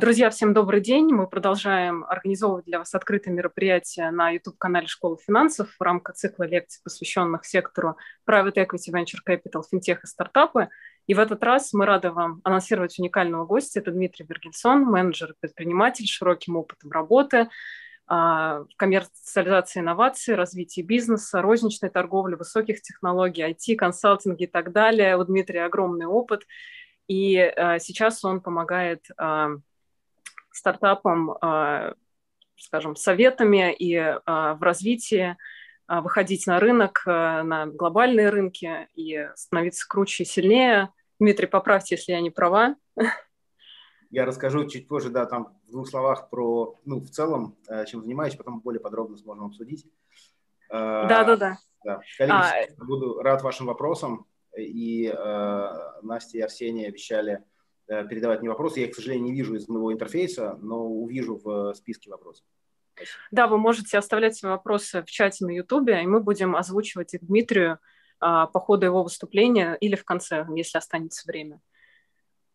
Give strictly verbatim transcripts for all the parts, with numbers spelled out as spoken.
Друзья, всем добрый день. Мы продолжаем организовывать для вас открытые мероприятия на YouTube-канале «Школа финансов» в рамках цикла лекций, посвященных сектору Private Equity, Venture Capital, FinTech и стартапы. И в этот раз мы рады вам анонсировать уникального гостя. Это Дмитрий Бергельсон, менеджер и предприниматель с широким опытом работы в коммерциализации инноваций, развитии бизнеса, розничной торговли, высоких технологий, ай ти, консалтинга и так далее. У Дмитрия огромный опыт. И а, сейчас он помогает а, стартапам, а, скажем, советами и а, в развитии а, выходить на рынок, а, на глобальные рынки и становиться круче и сильнее. Дмитрий, поправьте, если я не права. Я расскажу чуть позже, да, там в двух словах про, ну, в целом, чем занимаюсь, потом более подробно сможем обсудить. Да, да, да. да. Коллеги, а... буду рад вашим вопросам. И э, Настя и Арсений обещали э, передавать мне вопросы. Я их, к сожалению, не вижу из моего интерфейса, но увижу в э, списке вопросов. Спасибо. Да, вы можете оставлять свои вопросы в чате на Ютубе, и мы будем озвучивать их Дмитрию э, по ходу его выступления или в конце, если останется время.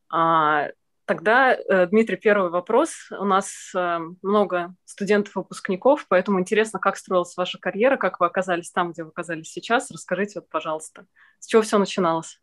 А, тогда, э, Дмитрий, первый вопрос. У нас э, много студентов-выпускников, поэтому интересно, как строилась ваша карьера, как вы оказались там, где вы оказались сейчас. Расскажите, вот, пожалуйста. С чего все начиналось?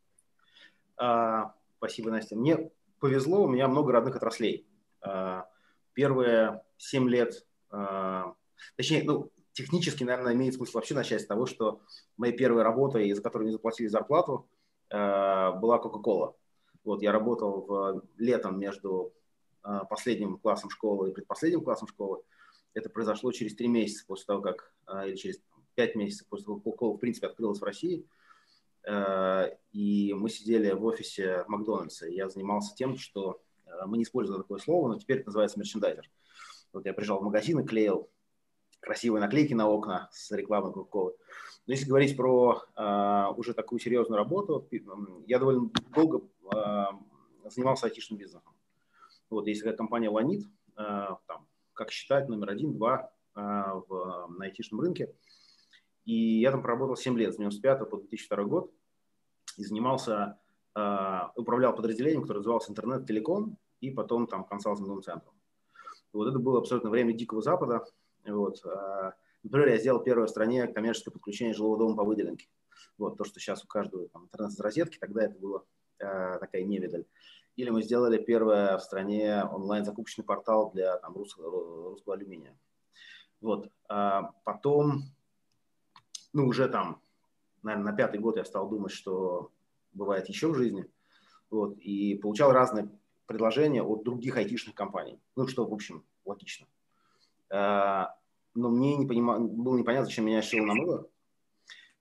А, спасибо, Настя. Мне повезло, у меня много родных отраслей. А, первые семь лет, а, точнее, ну, технически, наверное, имеет смысл вообще начать с того, что моей первой работой, за которую мне заплатили зарплату, а, была Coca-Cola. Вот, я работал в, летом между а, последним классом школы и предпоследним классом школы. Это произошло через три месяца после того, как, а, или через пять месяцев после того, как Coca-Cola, в принципе, открылась в России. И мы сидели в офисе Макдональдса. Я занимался тем, что мы не использовали такое слово, но теперь это называется мерчендайзер. Вот я приезжал в магазин и клеил красивые наклейки на окна с рекламой Coca-Cola. Но если говорить про а, уже такую серьезную работу, я довольно долго а, занимался айтишным бизнесом. Вот есть такая компания Ланит, а, там, как считать, номер один, два а, в, на айтишном рынке. И я там проработал семь лет, с девяносто пятого по две тысячи второй год, и занимался, э, управлял подразделением, которое называлось интернет-телеком, и потом там консалтинговым центром. Вот это было абсолютно время Дикого Запада. Вот. Например, я сделал первое в стране коммерческое подключение жилого дома по выделенке. Вот то, что сейчас у каждого там, интернет из розетки, тогда это была э, такая невидаль. Или мы сделали первое в стране онлайн-закупочный портал для там, русского, русского алюминия. Вот. А потом... Ну, уже там, наверное, на пятый год я стал думать, что бывает еще в жизни. Вот, и получал разные предложения от других айтишных компаний. Ну, что, в общем, логично. А, но мне не понима... было непонятно, зачем меня шило на мыло.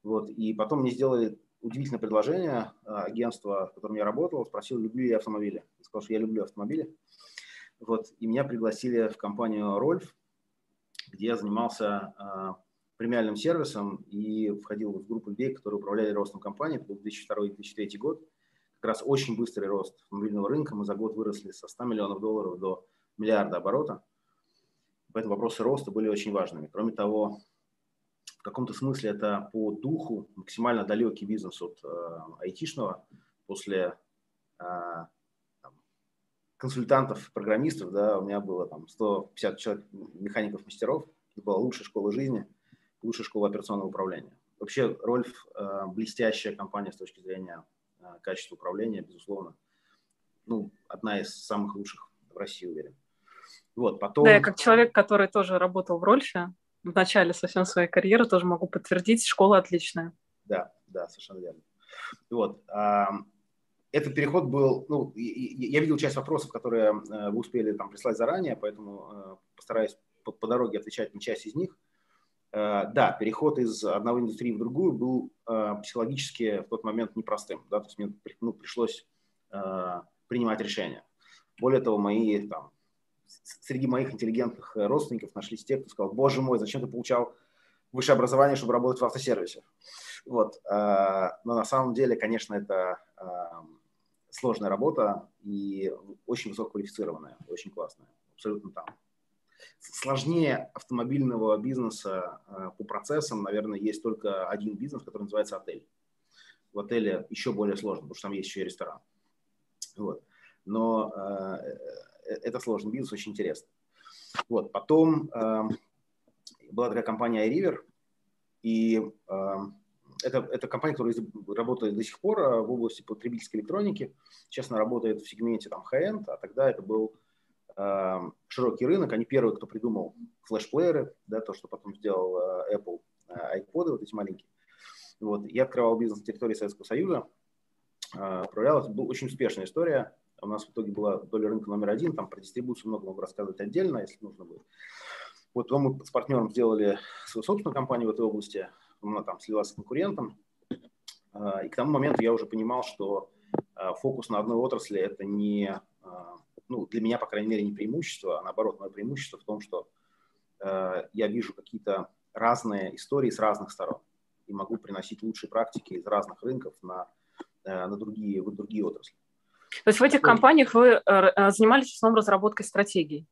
Вот, и потом мне сделали удивительное предложение агентство, в котором я работал, спросил, люблю я автомобили. Я сказал, что я люблю автомобили. Вот, и меня пригласили в компанию Рольф, где я занимался... премиальным сервисом и входил в группу людей, которые управляли ростом компании. Это был две тысячи второй - две тысячи третий год. Как раз очень быстрый рост автомобильного рынка. Мы за год выросли со ста миллионов долларов до миллиарда оборота. Поэтому вопросы роста были очень важными. Кроме того, в каком-то смысле это по духу максимально далекий бизнес от э, айтишного. После э, там, консультантов, программистов, да, у меня было там, сто пятьдесят человек, механиков-мастеров. Это была лучшая школа жизни. Лучшая школа операционного управления. Вообще, Рольф э, – блестящая компания с точки зрения э, качества управления, безусловно. Ну, одна из самых лучших в России, уверен. Вот, потом... Да, я как человек, который тоже работал в Рольфе в начале совсем своей карьеры, тоже могу подтвердить, школа отличная. Да, да, совершенно верно. Вот. Э, этот переход был… Ну, я, я видел часть вопросов, которые э, вы успели там прислать заранее, поэтому э, постараюсь по, по дороге отвечать на часть из них. Uh, да, переход из одного индустрии в другую был uh, психологически в тот момент непростым. Да? То есть мне ну, пришлось uh, принимать решения. Более того, мои, там, среди моих интеллигентных родственников нашлись те, кто сказал, боже мой, зачем ты получал высшее образование, чтобы работать в автосервисе? Вот. Uh, но на самом деле, конечно, это uh, сложная работа и очень высококвалифицированная, очень классная, абсолютно там. Сложнее автомобильного бизнеса э, по процессам, наверное, есть только один бизнес, который называется отель. В отеле еще более сложно, потому что там есть еще и ресторан. Вот. Но э, это сложный бизнес, очень интересно. Вот, потом э, была такая компания iRiver, и э, это, это компания, которая работает до сих пор в области потребительской электроники. Сейчас она работает в сегменте там high-end, а тогда это был э, широкий рынок. Они первые, кто придумал флеш-плееры, да, то, что потом сделал э, Apple, э, iPod, вот эти маленькие. Вот. Я открывал бизнес на территории Советского Союза, э, управлялась, была очень успешная история. У нас в итоге была доля рынка номер один, там про дистрибуцию много могу рассказывать отдельно, если нужно будет. Вот мы с партнером сделали свою собственную компанию в этой области, она там слилась с конкурентом, и к тому моменту я уже понимал, что фокус на одной отрасли – это не, ну, для меня, по крайней мере, не преимущество, а наоборот, мое преимущество в том, что я вижу какие-то разные истории с разных сторон и могу приносить лучшие практики из разных рынков на, на другие, в другие отрасли. То есть в этих компаниях вы занимались в основном разработкой стратегий,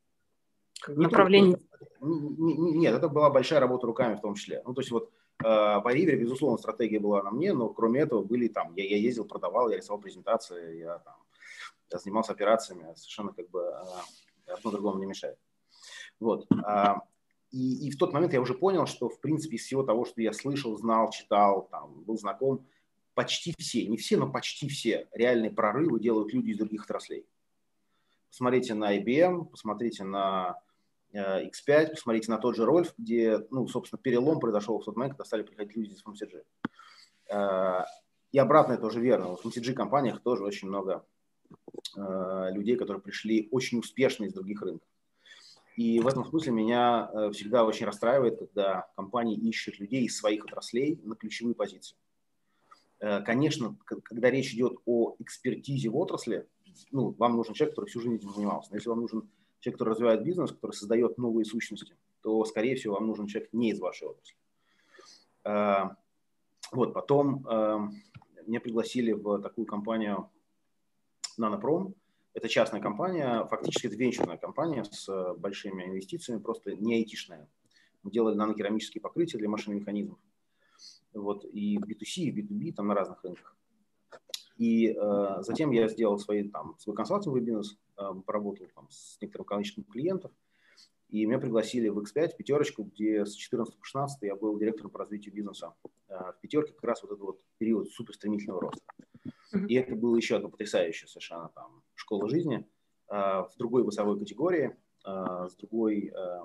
направлений? Нет, это была большая работа руками в том числе. Ну, то есть вот э, в iRiver, безусловно, стратегия была на мне, но кроме этого были там, я, я ездил, продавал, я рисовал презентации, я, там, я занимался операциями, совершенно как бы э, одно другому не мешает. Вот. Э, и, и в тот момент я уже понял, что в принципе из всего того, что я слышал, знал, читал, там, был знаком, почти все, не все, но почти все реальные прорывы делают люди из других отраслей. Посмотрите на ай би эм, посмотрите на э, икс пять, посмотрите на тот же Рольф, где, ну, собственно, перелом произошел в тот момент, когда стали приходить люди из эф эм си джи. Э, и обратное тоже верно. В эф эм си джи-компаниях тоже очень много э, людей, которые пришли очень успешно из других рынков. И в этом смысле меня э, всегда очень расстраивает, когда компании ищут людей из своих отраслей на ключевые позиции. Конечно, когда речь идет о экспертизе в отрасли, ну, вам нужен человек, который всю жизнь этим занимался. Но если вам нужен человек, который развивает бизнес, который создает новые сущности, то, скорее всего, вам нужен человек не из вашей отрасли. Вот, потом меня пригласили в такую компанию Нанопром. Это частная компания, фактически это венчурная компания с большими инвестициями, просто не айтишная. Мы делали нанокерамические покрытия для машин и механизмов. Вот, и би ту си, и би ту би, там на разных рынках. И э, затем я сделал свои, там, свой консалтинговый бизнес, э, поработал там, с некоторым количеством клиентов, и меня пригласили в икс пять, в Пятерочку, где с четырнадцатого по шестнадцатый я был директором по развитию бизнеса э, в Пятерке, как раз вот этот вот период суперстремительного роста. Mm-hmm. И это было еще одно потрясающее совершенно там школа жизни э, в другой весовой категории, э, с другой, э,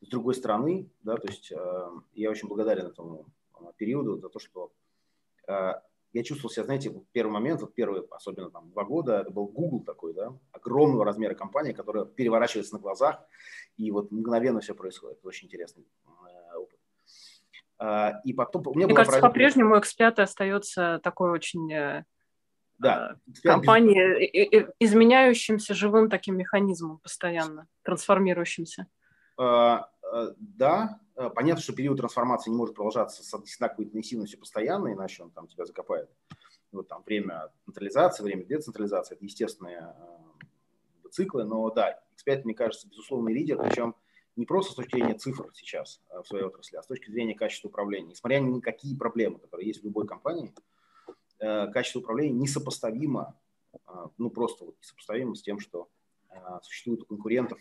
с другой стороны, да, то есть э, я очень благодарен этому периоду за то, что э, я чувствовал себя, знаете, в первый момент, вот первые, особенно там два года, это был Google такой, да, огромного размера компания, которая переворачивается на глазах, и вот мгновенно все происходит. Очень интересный э, опыт. Э, и потом, у меня Мне кажется, правильная... по-прежнему икс пять остается такой очень э, да, э, компанией, без... изменяющимся живым таким механизмом постоянно, трансформирующимся. Э, э, да. Понятно, что период трансформации не может продолжаться с одинаковой интенсивностью постоянно, иначе он там тебя закопает. Вот там время централизации, время децентрализации – это естественные э, циклы, но да, икс пять, мне кажется, безусловный лидер, причем не просто с точки зрения цифр сейчас э, в своей отрасли, а с точки зрения качества управления. Несмотря ни на какие проблемы, которые есть в любой компании, э, качество управления несопоставимо, э, ну просто вот несопоставимо с тем, что э, существует у конкурентов,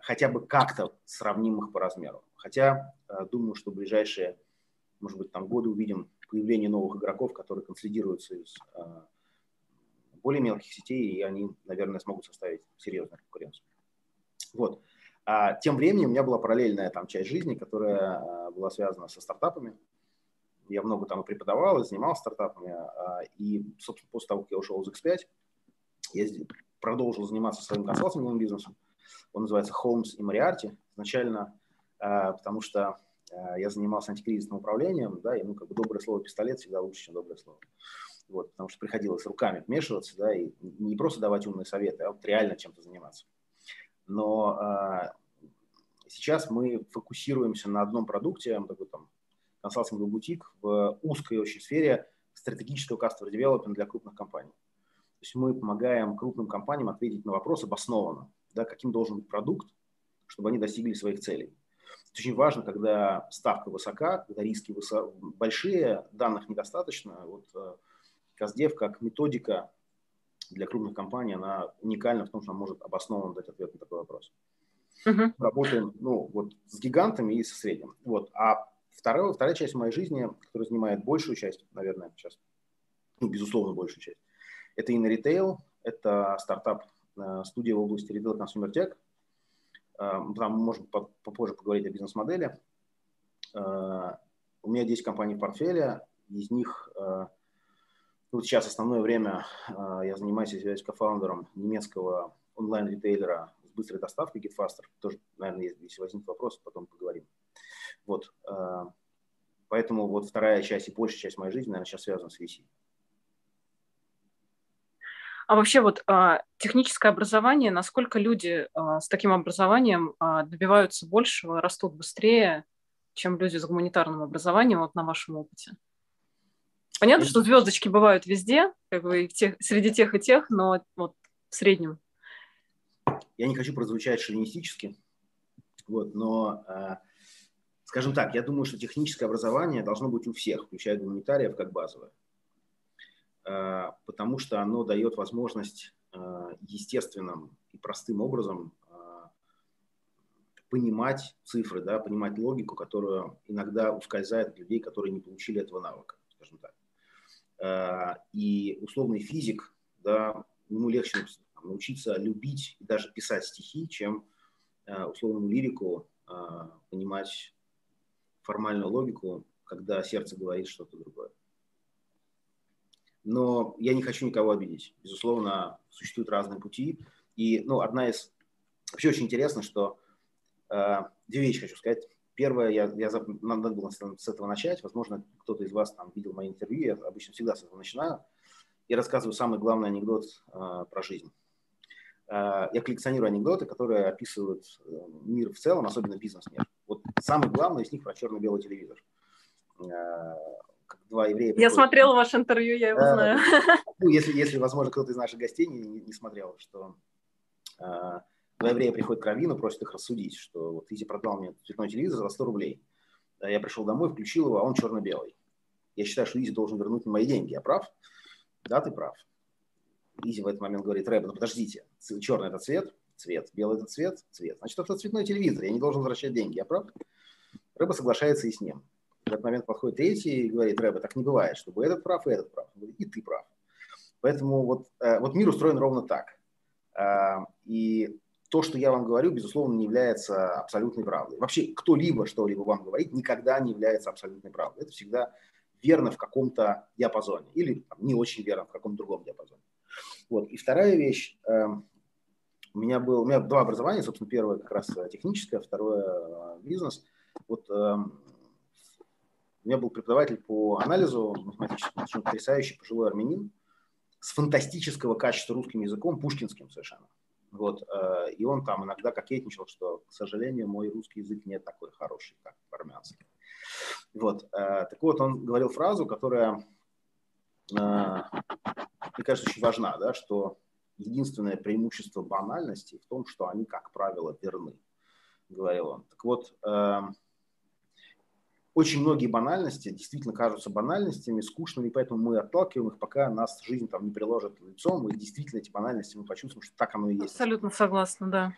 хотя бы как-то сравнимых по размеру. Хотя, думаю, что в ближайшие, может быть, там годы увидим появление новых игроков, которые консолидируются из более мелких сетей, и они, наверное, смогут составить серьезную конкуренцию. Вот. А тем временем у меня была параллельная там часть жизни, которая была связана со стартапами. Я много там и преподавал, и занимался стартапами. И, собственно, после того, как я ушел из икс пять, я продолжил заниматься своим консалтинговым бизнесом. Он называется Holmes and Moriarty. Изначально, э, потому что э, я занимался антикризисным управлением, да, и ну, как бы доброе слово пистолет всегда лучше, чем доброе слово. Вот, потому что приходилось руками вмешиваться, да, и не просто давать умные советы, а вот реально чем-то заниматься. Но э, сейчас мы фокусируемся на одном продукте, такой там консалтинговый бутик в узкой очень сфере стратегического customer development для крупных компаний. То есть мы помогаем крупным компаниям ответить на вопрос обоснованно. Да, каким должен быть продукт, чтобы они достигли своих целей. Это очень важно, когда ставка высока, когда риски высо... большие, данных недостаточно. Вот Каздев как методика для крупных компаний, она уникальна в том, что она может обоснованно дать ответ на такой вопрос. Uh-huh. Работаем, ну, вот с гигантами и со средним. Вот. А вторая, вторая часть моей жизни, которая занимает большую часть, наверное, сейчас, ну, безусловно, большую часть, это InRetail, это стартап, студия в области Retail Consumer Tech. Там мы можем попозже поговорить о бизнес-модели. У меня десять компаний в портфеле, из них вот сейчас основное время я занимаюсь, я являюсь кофаундером немецкого онлайн-ритейлера с быстрой доставкой GetFaster. Тоже, наверное, если возникнет вопрос, потом поговорим. Вот. Поэтому вот вторая часть и большая часть моей жизни, наверное, сейчас связана с ви си. А вообще вот техническое образование, насколько люди с таким образованием добиваются большего, растут быстрее, чем люди с гуманитарным образованием, вот на вашем опыте? Понятно, что звездочки бывают везде, как бы и в тех, среди тех и тех, но вот в среднем. Я не хочу прозвучать шовинистически, вот, но, э, скажем так, я думаю, что техническое образование должно быть у всех, включая гуманитариев, как базовое, э, потому что оно дает возможность э, естественным и простым образом э, понимать цифры, да, понимать логику, которая иногда ускользает от людей, которые не получили этого навыка, скажем так. И условный физик, да, ему легче научиться любить и даже писать стихи, чем условному лирику понимать формальную логику, когда сердце говорит что-то другое. Но я не хочу никого обидеть. Безусловно, существуют разные пути. И, ну, одна из... Вообще очень интересно, что... Две вещи хочу сказать. Первое, я, я, надо было с этого начать. Возможно, кто-то из вас там видел мои интервью. Я обычно всегда с этого начинаю. Я рассказываю самый главный анекдот э, про жизнь. Э, я коллекционирую анекдоты, которые описывают мир в целом, особенно бизнес-мир. Вот самый главный из них про черно-белый телевизор. Э, как два еврея приходят. Я смотрела ваше интервью, я его э, знаю. Ну, если, если, возможно, кто-то из наших гостей не, не, не смотрел, что... Э, Два еврея приходят к раввину, просят их рассудить, что вот Изи продал мне цветной телевизор за сто рублей. Я пришел домой, включил его, а он черно-белый. Я считаю, что Изи должен вернуть мои деньги. Я прав? Да, ты прав. Изи в этот момент говорит: Рэб, ну подождите, черный – это цвет, цвет, белый – это цвет, цвет. Значит, это цветной телевизор, я не должен возвращать деньги. Я прав? Рэб соглашается и с ним. В этот момент подходит третий и говорит: Рэб, так не бывает, чтобы этот прав и этот прав. Говорит: и ты прав. Поэтому вот, вот мир устроен ровно так. И то, что я вам говорю, безусловно, не является абсолютной правдой. Вообще, кто-либо что-либо вам говорит, никогда не является абсолютной правдой. Это всегда верно в каком-то диапазоне или там, не очень верно в каком-то другом диапазоне. Вот. И вторая вещь. У меня, был, у меня два образования. Собственно, первое как раз техническое, второе бизнес. Вот, у меня был преподаватель по анализу математическому, потрясающий пожилой армянин с фантастического качества русским языком, пушкинским совершенно. Вот, э, и он там иногда кокетничал, что, к сожалению, мой русский язык не такой хороший, как армянский. Вот, э, так вот, он говорил фразу, которая, э, мне кажется, очень важна, да, что единственное преимущество банальности в том, что они, как правило, верны, говорил он. Так вот, э, очень многие банальности действительно кажутся банальностями, скучными, поэтому мы отталкиваем их, пока нас жизнь там не приложит лицом, и действительно эти банальности мы почувствуем, что так оно и есть. Абсолютно согласна, да.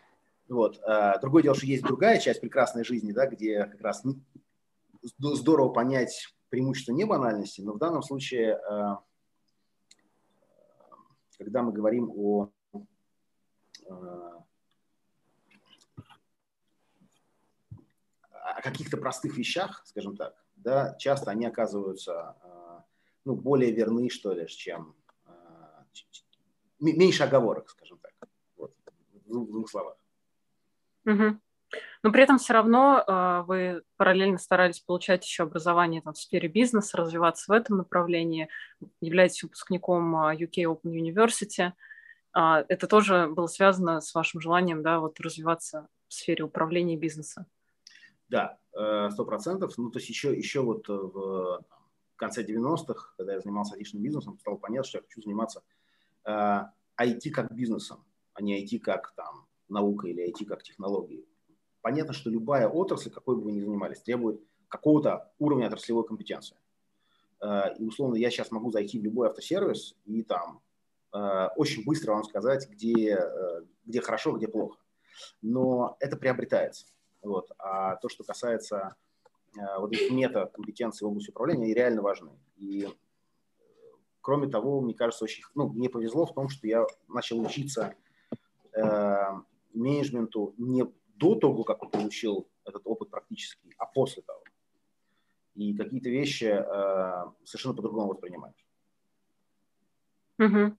Вот. Другое дело, что есть другая часть прекрасной жизни, да, где как раз здорово понять преимущество небанальности, но в данном случае, когда мы говорим о... о каких-то простых вещах, скажем так, да, часто они оказываются э, ну, более верны, что ли, чем... Э, меньше оговорок, скажем так, вот, в двух словах. Угу. Но при этом все равно э, вы параллельно старались получать еще образование там, в сфере бизнеса, развиваться в этом направлении, являетесь выпускником ю кей Open University. Э, это тоже было связано с вашим желанием, да, вот, развиваться в сфере управления бизнеса. Да, сто процентов. Ну, то есть еще, еще вот в конце девяностых, когда я занимался айтишным бизнесом, стало понятно, что я хочу заниматься ай ти как бизнесом, а не ай ти как там наука или ай ти как технологией. Понятно, что любая отрасль, какой бы вы ни занимались, требует какого-то уровня отраслевой компетенции. И, условно, я сейчас могу зайти в любой автосервис и там очень быстро вам сказать, где, где хорошо, где плохо. Но это приобретается. Вот. А то, что касается вот этих мета-компетенций в области управления, они реально важны. И, кроме того, мне кажется, очень, ну, мне повезло в том, что я начал учиться э, менеджменту не до того, как получил этот опыт практически, а после того. И какие-то вещи э, совершенно по-другому воспринимаешь. Угу.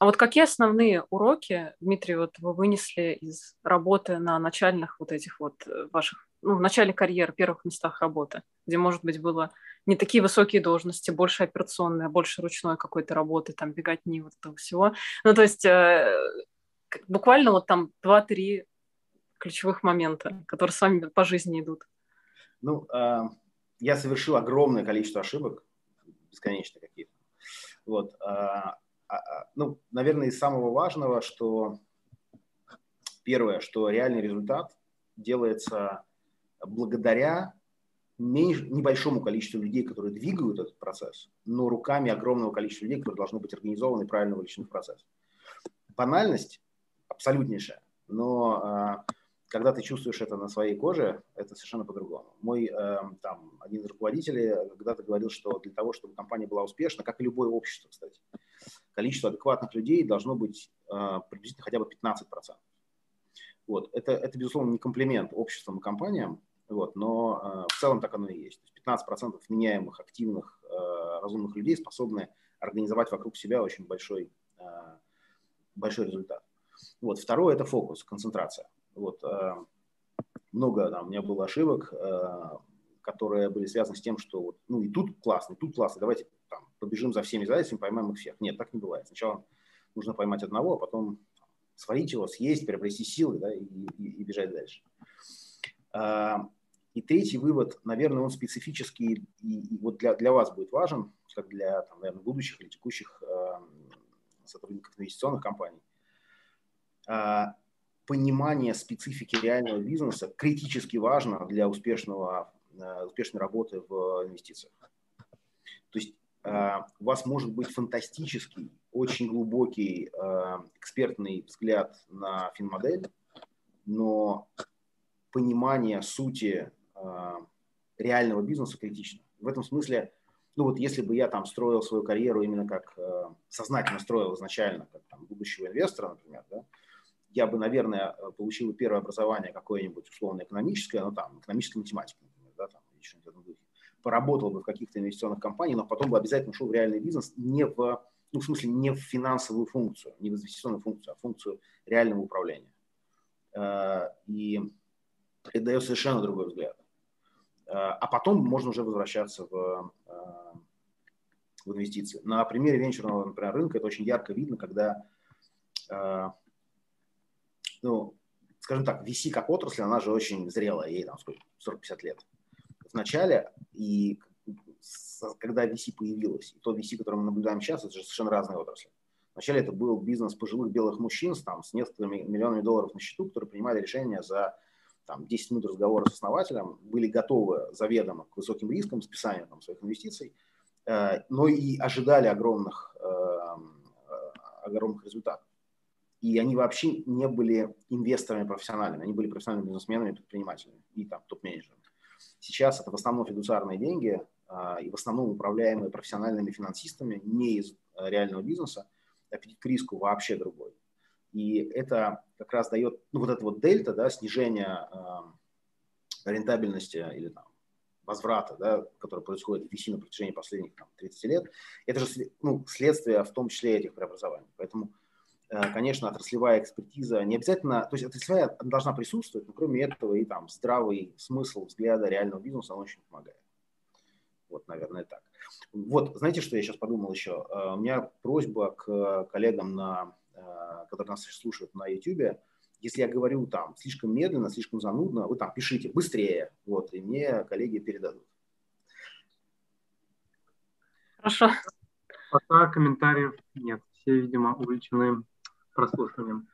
А вот какие основные уроки, Дмитрий, вот вы вынесли из работы на начальных вот этих вот ваших, ну, в начале карьеры, первых местах работы, где, может быть, было не такие высокие должности, больше операционные, больше ручной какой-то работы, там, беготни, вот этого всего. Ну, то есть э, буквально вот там два-три ключевых момента, которые с вами по жизни идут. Ну, э, я совершил огромное количество ошибок, бесконечно какие-то. Вот, э, ну, наверное, из самого важного, что первое, что реальный результат делается благодаря небольшому количеству людей, которые двигают этот процесс, но руками огромного количества людей, которые должны быть организованы и правильно вовлечены в процесс. Банальность абсолютнейшая, но э, когда ты чувствуешь это на своей коже, это совершенно по-другому. Мой э, там, один из руководителей когда-то говорил, что для того, чтобы компания была успешна, как и любое общество, кстати, количество адекватных людей должно быть э, приблизительно хотя бы пятнадцать процентов. Вот. Это, это, безусловно, не комплимент обществам и компаниям, вот, но э, в целом так оно и есть. То есть пятнадцать процентов меняемых, активных, э, разумных людей способны организовать вокруг себя очень большой, э, большой результат. Вот. Второе – это фокус, концентрация. Вот, э, много там, у меня было ошибок, э, которые были связаны с тем, что ну и тут классно, и тут классно, давайте там, побежим за всеми зайцами, поймаем их всех. Нет, так не бывает. Сначала нужно поймать одного, а потом сварить его, съесть, приобрести силы, да, и, и, и бежать дальше. Э, и третий вывод, наверное, он специфический, и, и вот для, для вас будет важен, как для там, наверное, будущих или текущих э, сотрудников инвестиционных компаний. Э, Понимание специфики реального бизнеса критически важно для успешного, успешной работы в инвестициях. То есть у вас может быть фантастический, очень глубокий экспертный взгляд на финмодель, но понимание сути реального бизнеса критично. В этом смысле, ну вот если бы я там строил свою карьеру именно как, сознательно строил изначально, как там, будущего инвестора, например, да, я бы, наверное, получил первое образование какое-нибудь условно-экономическое, ну там, экономическая математика, например, да, там, или что-нибудь в этом духе. Поработал бы в каких-то инвестиционных компаниях, но потом бы обязательно ушел в реальный бизнес не в, ну, в смысле, не в финансовую функцию, не в инвестиционную функцию, а в функцию реального управления. И это дает совершенно другой взгляд. А потом можно уже возвращаться в, в инвестиции. На примере венчурного, например, рынка это очень ярко видно, когда... Ну, скажем так, ви си как отрасль, она же очень зрелая, ей там сорок-пятьдесят лет. В начале, и когда ви си появилась, и то ви си, которое мы наблюдаем сейчас, это же совершенно разные отрасли. Вначале это был бизнес пожилых белых мужчин там, с несколькими миллионами долларов на счету, которые принимали решения за там, десять минут разговора с основателем, были готовы заведомо к высоким рискам, списанию там, своих инвестиций, э, но и ожидали огромных, э, огромных результатов. И они вообще не были инвесторами профессиональными, они были профессиональными бизнесменами, предпринимателями и там топ-менеджерами. Сейчас это в основном фидуциарные деньги э, и в основном управляемые профессиональными финансистами не из э, реального бизнеса, аппетит к риску вообще другой. И это как раз дает, ну вот это вот дельта, да, снижение э, рентабельности или там, возврата, да, который происходит в ви си на протяжении последних там, тридцати лет, это же ну, следствие в том числе этих преобразований. Поэтому конечно, отраслевая экспертиза не обязательно, то есть отраслевая должна присутствовать, но кроме этого и там здравый смысл взгляда реального бизнеса, он очень помогает. Вот, наверное, так. Вот, знаете, что я сейчас подумал еще? У меня просьба к коллегам, на, которые нас слушают на YouTube, если я говорю там слишком медленно, слишком занудно, вы там пишите быстрее, вот, и мне коллеги передадут. Хорошо. Пока комментариев нет, все, видимо, увлечены прослушиванием.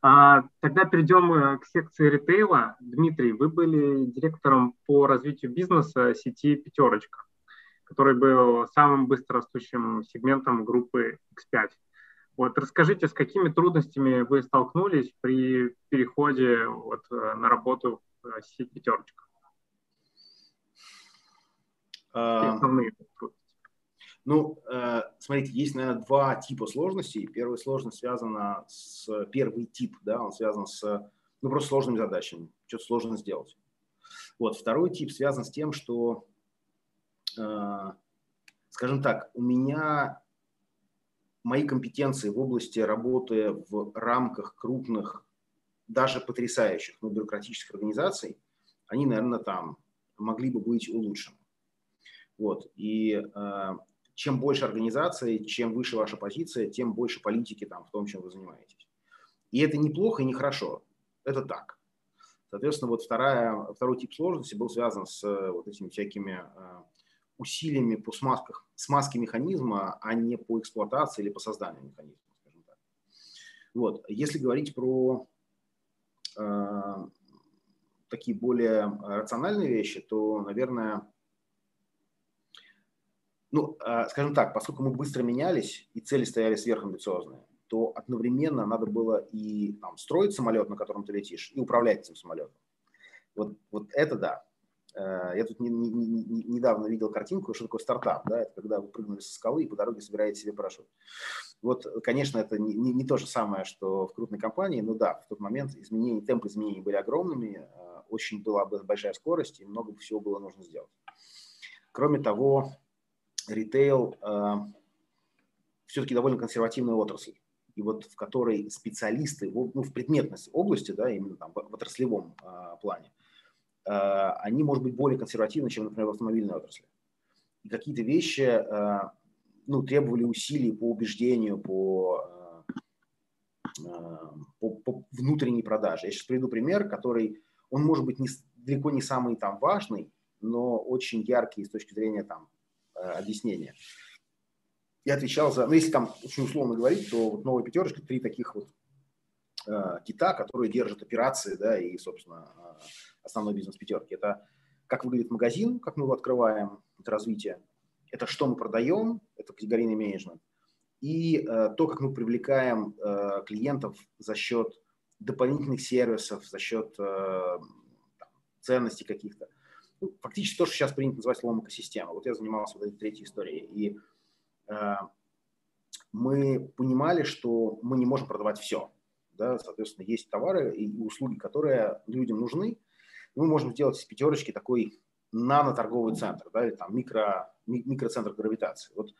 А, тогда перейдем к секции ритейла. Дмитрий, вы были директором по развитию бизнеса сети «Пятерочка». который был самым быстрорастущим сегментом группы икс пять. Вот расскажите, с какими трудностями вы столкнулись при переходе вот на работу в сеть «Пятерочка»? А, основные трудности. Ну, смотрите, есть, наверное, два типа сложностей. Первая сложность связана с... Первый тип, да, он связан с, ну, просто сложными задачами. Что-то сложно сделать. Вот, второй тип связан с тем, что, э, скажем так, у меня мои компетенции в области работы в рамках крупных, даже потрясающих, ну, бюрократических организаций, они, наверное, там могли бы быть улучшены. Вот, и э, чем больше организации, чем выше ваша позиция, тем больше политики там в том, чем вы занимаетесь. И это неплохо и нехорошо, это так. Соответственно, вот вторая, второй тип сложности был связан с вот этими всякими усилиями по смазках, смазке механизма, а не по эксплуатации или по созданию механизма, скажем так. Вот. Если говорить про э, такие более рациональные вещи, то, наверное, ну, э, скажем так, поскольку мы быстро менялись и цели стояли сверхамбициозные, то одновременно надо было и там, строить самолет, на котором ты летишь, и управлять этим самолетом. Вот, вот это да. Я тут не, не, не, недавно видел картинку, что такое стартап. Да? Это когда вы прыгнули со скалы и по дороге собираете себе парашют. Вот, конечно, это не, не, не то же самое, что в крупной компании, но да, в тот момент изменения, темпы изменений были огромными, очень была большая скорость, и много всего было нужно сделать. Кроме того, ритейл э, все-таки довольно консервативная отрасль. И вот в которой специалисты, ну, в предметной области, да, именно там в отраслевом э, плане, э, они, может быть, более консервативны, чем, например, в автомобильной отрасли. И какие-то вещи э, ну, требовали усилий по убеждению, по, э, по, по внутренней продаже. Я сейчас приведу пример, который, он, может быть, не, далеко не самый там важный, но очень яркий с точки зрения там, э, объяснения. Я отвечал за, ну, если там очень условно говорить, то вот новая пятерочка, три таких вот э, кита, которые держат операции, да, и, собственно, э, основной бизнес пятерки. Это как выглядит магазин, как мы его открываем, это развитие, это что мы продаем, это категорийный менеджмент, и э, то, как мы привлекаем э, клиентов за счет дополнительных сервисов, за счет э, там, ценностей каких-то. Ну, фактически то, что сейчас принято называть словом экосистема. Вот я занимался вот этой третьей историей, и мы понимали, что мы не можем продавать все. Да? Соответственно, есть товары и услуги, которые людям нужны. Мы можем сделать из пятерочки такой наноторговый центр, да, или там микро, микроцентр гравитации. Вот,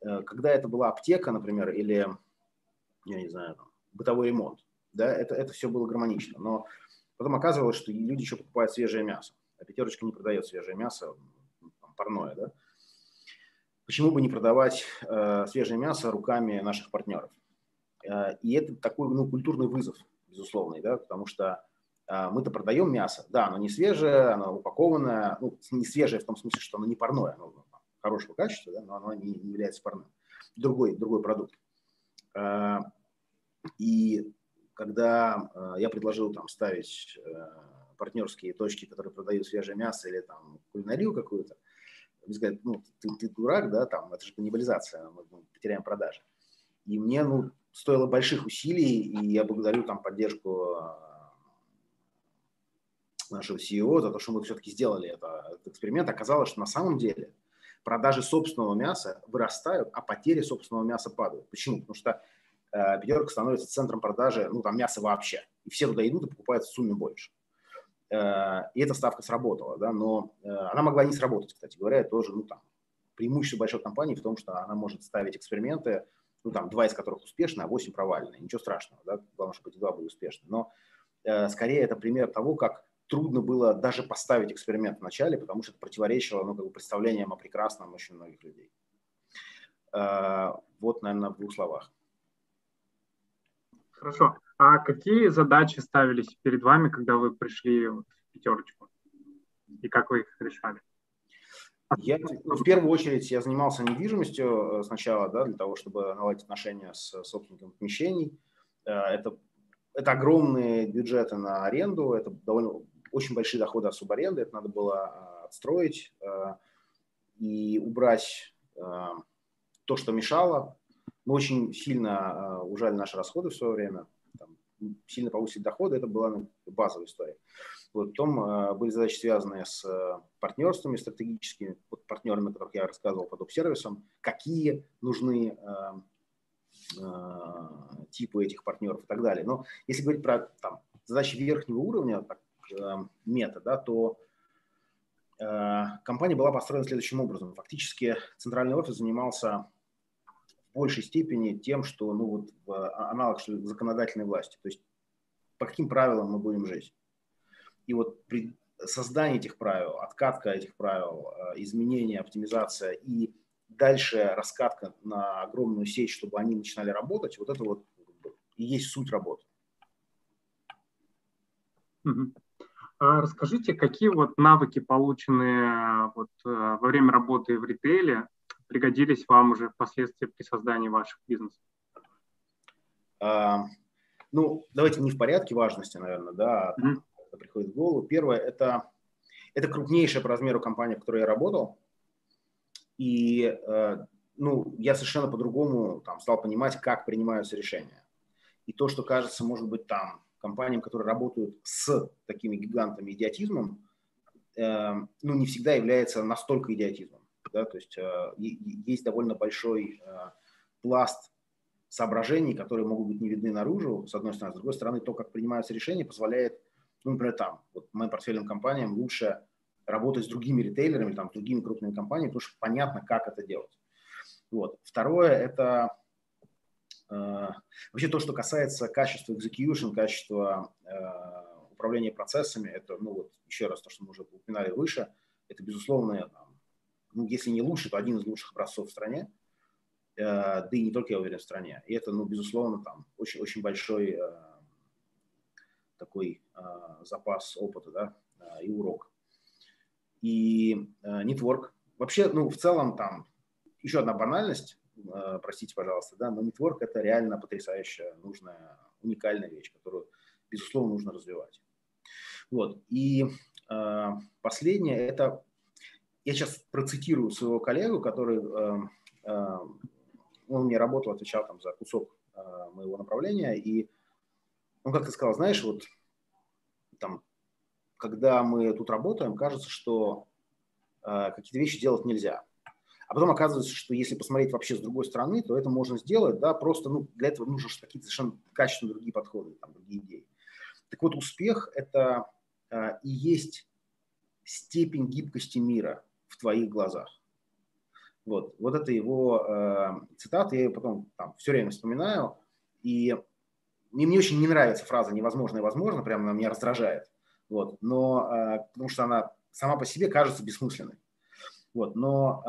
когда это была аптека, например, или, я не знаю, бытовой ремонт, да, это, это все было гармонично. Но потом оказывалось, что люди еще покупают свежее мясо. А пятерочка не продает свежее мясо, там, парное, да. Почему бы не продавать э, свежее мясо руками наших партнеров? Э, и это такой, ну, культурный вызов, безусловно, да, потому что э, мы-то продаем мясо, да, оно не свежее, оно упакованное, ну, не свежее в том смысле, что оно не парное, оно хорошего качества, да, но оно не, не является парным. Другой, другой продукт. Э, и когда э, я предложил там ставить э, партнерские точки, которые продают свежее мясо или там кулинарию какую-то, сказать, ну, ты, ты дурак, да, там, это же каннибализация, мы потеряем продажи. И мне, ну, стоило больших усилий, и я благодарю там поддержку нашего си и о за то, что мы все-таки сделали это, этот эксперимент. Оказалось, что на самом деле продажи собственного мяса вырастают, а потери собственного мяса падают. Почему? Потому что э, пятерка становится центром продажи, ну, там, мяса вообще. И все туда идут и покупают в сумме больше. И эта ставка сработала, да, но она могла не сработать, кстати говоря, тоже, ну, там, преимущество большой компании в том, что она может ставить эксперименты, ну, там, два из которых успешные, а восемь провальные, ничего страшного, да, главное, чтобы эти два были успешны, но э, скорее это пример того, как трудно было даже поставить эксперимент вначале, потому что это противоречило, ну, как бы представлениям о прекрасном очень многих людей. Э, вот, наверное, в двух словах. Хорошо. А какие задачи ставились перед вами, когда вы пришли в пятерочку? И как вы их решали? Я, ну, в первую очередь я занимался недвижимостью сначала, да, для того, чтобы наладить отношения с собственниками помещений. Это, это огромные бюджеты на аренду, это довольно очень большие доходы от субаренды, это надо было отстроить. и убрать э, то, что мешало. Мы очень сильно э, ужали наши расходы в свое время, там, сильно повысили доходы, это была базовая история. Вот, потом э, были задачи, связанные с э, партнерствами стратегическими, вот, партнерами, о которых я рассказывал под обсервисом, какие нужны э, э, типы этих партнеров и так далее. Но если говорить про там, задачи верхнего уровня, так, э, мета, да, то э, компания была построена следующим образом. Фактически центральный офис занимался в большей степени тем, что ну, вот, аналог что законодательной власти, то есть по каким правилам мы будем жить. И вот при создании этих правил, откатка этих правил, изменения, оптимизация и дальше раскатка на огромную сеть, чтобы они начинали работать, вот это вот и есть суть работы. А расскажите, какие вот навыки, полученные вот во время работы в ритейле, пригодились вам уже впоследствии при создании ваших бизнесов? А, ну, давайте не в порядке важности, наверное, да, mm-hmm. это приходит в голову. Первое, это, это крупнейшая по размеру компания, в которой я работал. И, ну, я совершенно по-другому там стал понимать, как принимаются решения. И то, что кажется, может быть, там, компаниям, которые работают с такими гигантами идиотизмом, э, ну, не всегда является настолько идиотизмом. Да, то есть э, есть довольно большой э, пласт соображений, которые могут быть не видны наружу, с одной стороны. С другой стороны, то, как принимаются решения, позволяет, ну, например, там, вот моим портфельным компаниям лучше работать с другими ритейлерами, там, с другими крупными компаниями, потому что понятно, как это делать. Вот. Второе – это э, вообще то, что касается качества execution, качества э, управления процессами. Это, ну, вот еще раз то, что мы уже упоминали выше, это, безусловно, ну, если не лучше, то один из лучших образцов в стране, э, да и не только, я уверен, в стране. И это, ну, безусловно, там очень, очень большой э, такой э, запас опыта, да, э, и урок. И э, нетворк. Вообще, ну, в целом, там, еще одна банальность, э, простите, пожалуйста, да, но нетворк – это реально потрясающая, нужная, уникальная вещь, которую, безусловно, нужно развивать. Вот. И э, последнее – это… Я сейчас процитирую своего коллегу, который, э, э, он мне работал, отвечал там за кусок э, моего направления, и он как-то сказал, знаешь, вот там, когда мы тут работаем, кажется, что э, какие-то вещи делать нельзя. А потом оказывается, что если посмотреть вообще с другой стороны, то это можно сделать, да, просто, ну, для этого нужны какие-то совершенно качественно другие подходы, там, другие идеи. Так вот, успех – это э, и есть степень гибкости мира в твоих глазах. Вот, вот это его э, цитата, я ее потом там, все время вспоминаю, и мне, мне очень не нравится фраза «невозможно и возможно», прямо она меня раздражает, вот, но, э, потому что она сама по себе кажется бессмысленной. Вот, но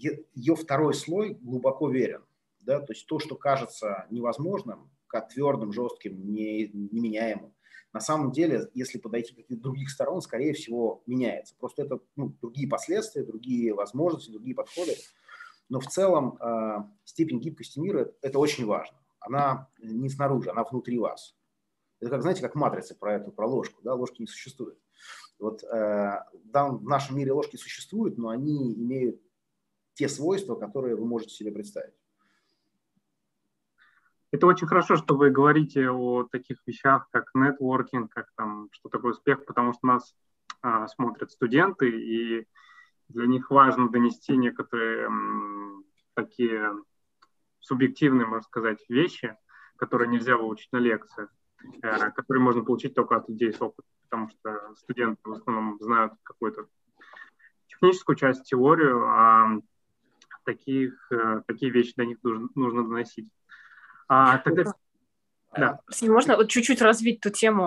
э, ее второй слой глубоко верен. Да, то есть то, что кажется невозможным, как твердым, жестким, не, неменяемым, на самом деле, если подойти к каким-то других сторон, скорее всего, меняется. Просто это, ну, другие последствия, другие возможности, другие подходы. Но в целом э, степень гибкости мира – это очень важно. Она не снаружи, она внутри вас. Это, как, знаете, как матрица про эту, про ложку. Да? Ложки не существуют. Вот, э, да, в нашем мире ложки существуют, но они имеют те свойства, которые вы можете себе представить. Это очень хорошо, что вы говорите о таких вещах, как нетворкинг, как там, что такое успех, потому что нас а, смотрят студенты, и для них важно донести некоторые м, такие субъективные, можно сказать, вещи, которые нельзя выучить на лекциях, э, которые можно получить только от людей с опытом, потому что студенты в основном знают какую-то техническую часть, теорию, а таких, э, такие вещи до них нужно, нужно доносить. А, тогда... да. Можно вот чуть-чуть развить ту тему,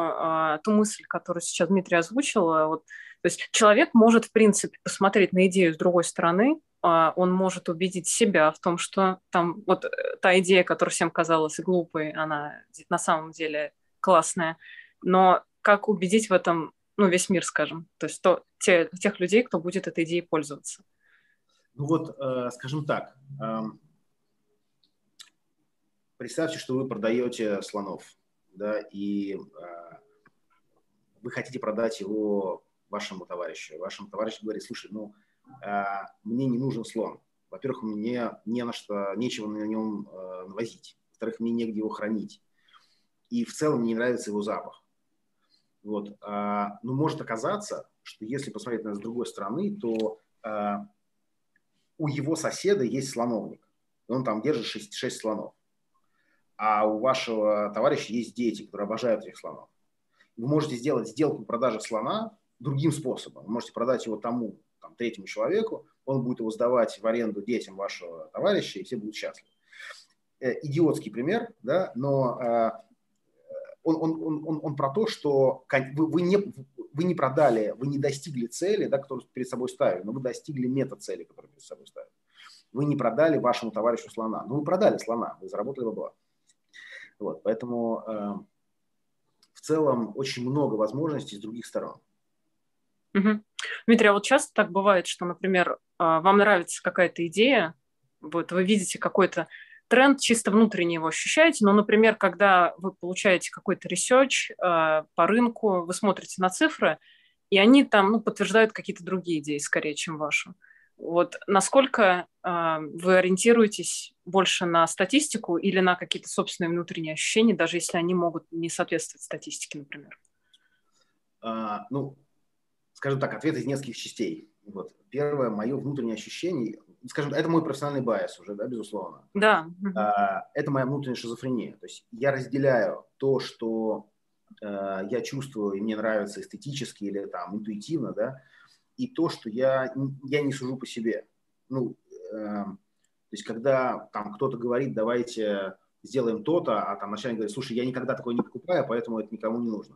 ту мысль, которую сейчас Дмитрий озвучил. Вот, то есть человек может, в принципе, посмотреть на идею с другой стороны, он может убедить себя в том, что там вот та идея, которая всем казалась глупой, она на самом деле классная. Но как убедить в этом, ну, весь мир, скажем, то есть то, те, тех людей, кто будет этой идеей пользоваться? Ну вот, скажем так. Представьте, что вы продаете слонов, да, и э, вы хотите продать его вашему товарищу. Вашему товарищу говорит, слушай, ну, мне не нужен слон. Во-первых, мне не на что, нечего на нем навозить. Во-вторых, мне негде его хранить. И в целом мне не нравится его запах. Вот. Но может оказаться, что если посмотреть на это с другой стороны, то у его соседа есть слоновник. И он там держит шесть, шесть слонов. А у вашего товарища есть дети, которые обожают этих слонов. Вы можете сделать сделку продажи слона другим способом. Вы можете продать его тому, там, третьему человеку, он будет его сдавать в аренду детям вашего товарища, и все будут счастливы. Э, идиотский пример, да, но э, он, он, он, он, он про то, что вы, вы, не, вы не продали, вы не достигли цели, да, которую перед собой ставили, но вы достигли мета-цели, которую перед собой ставили. Вы не продали вашему товарищу слона, но вы продали слона, вы заработали бабла. Вот, поэтому э, в целом очень много возможностей с других сторон. Угу. Дмитрий, а вот часто так бывает, что, например, вам нравится какая-то идея, вот вы видите какой-то тренд, чисто внутренне его ощущаете, но, например, когда вы получаете какой-то ресерч э, по рынку, вы смотрите на цифры, и они там, ну, подтверждают какие-то другие идеи, скорее, чем вашу. Вот насколько э, вы ориентируетесь больше на статистику или на какие-то собственные внутренние ощущения, даже если они могут не соответствовать статистике, например? А, ну... Скажем так, ответ из нескольких частей. Вот. Первое, мое внутреннее ощущение, скажем, это мой профессиональный байс уже, да, безусловно. Да. А, это моя внутренняя шизофрения. То есть я разделяю то, что а, я чувствую и мне нравится эстетически или там интуитивно, да, и то, что я, я не сужу по себе. Ну, а, то есть когда там кто-то говорит, давайте сделаем то-то, а там начальник говорит, слушай, я никогда такое не покупаю, поэтому это никому не нужно.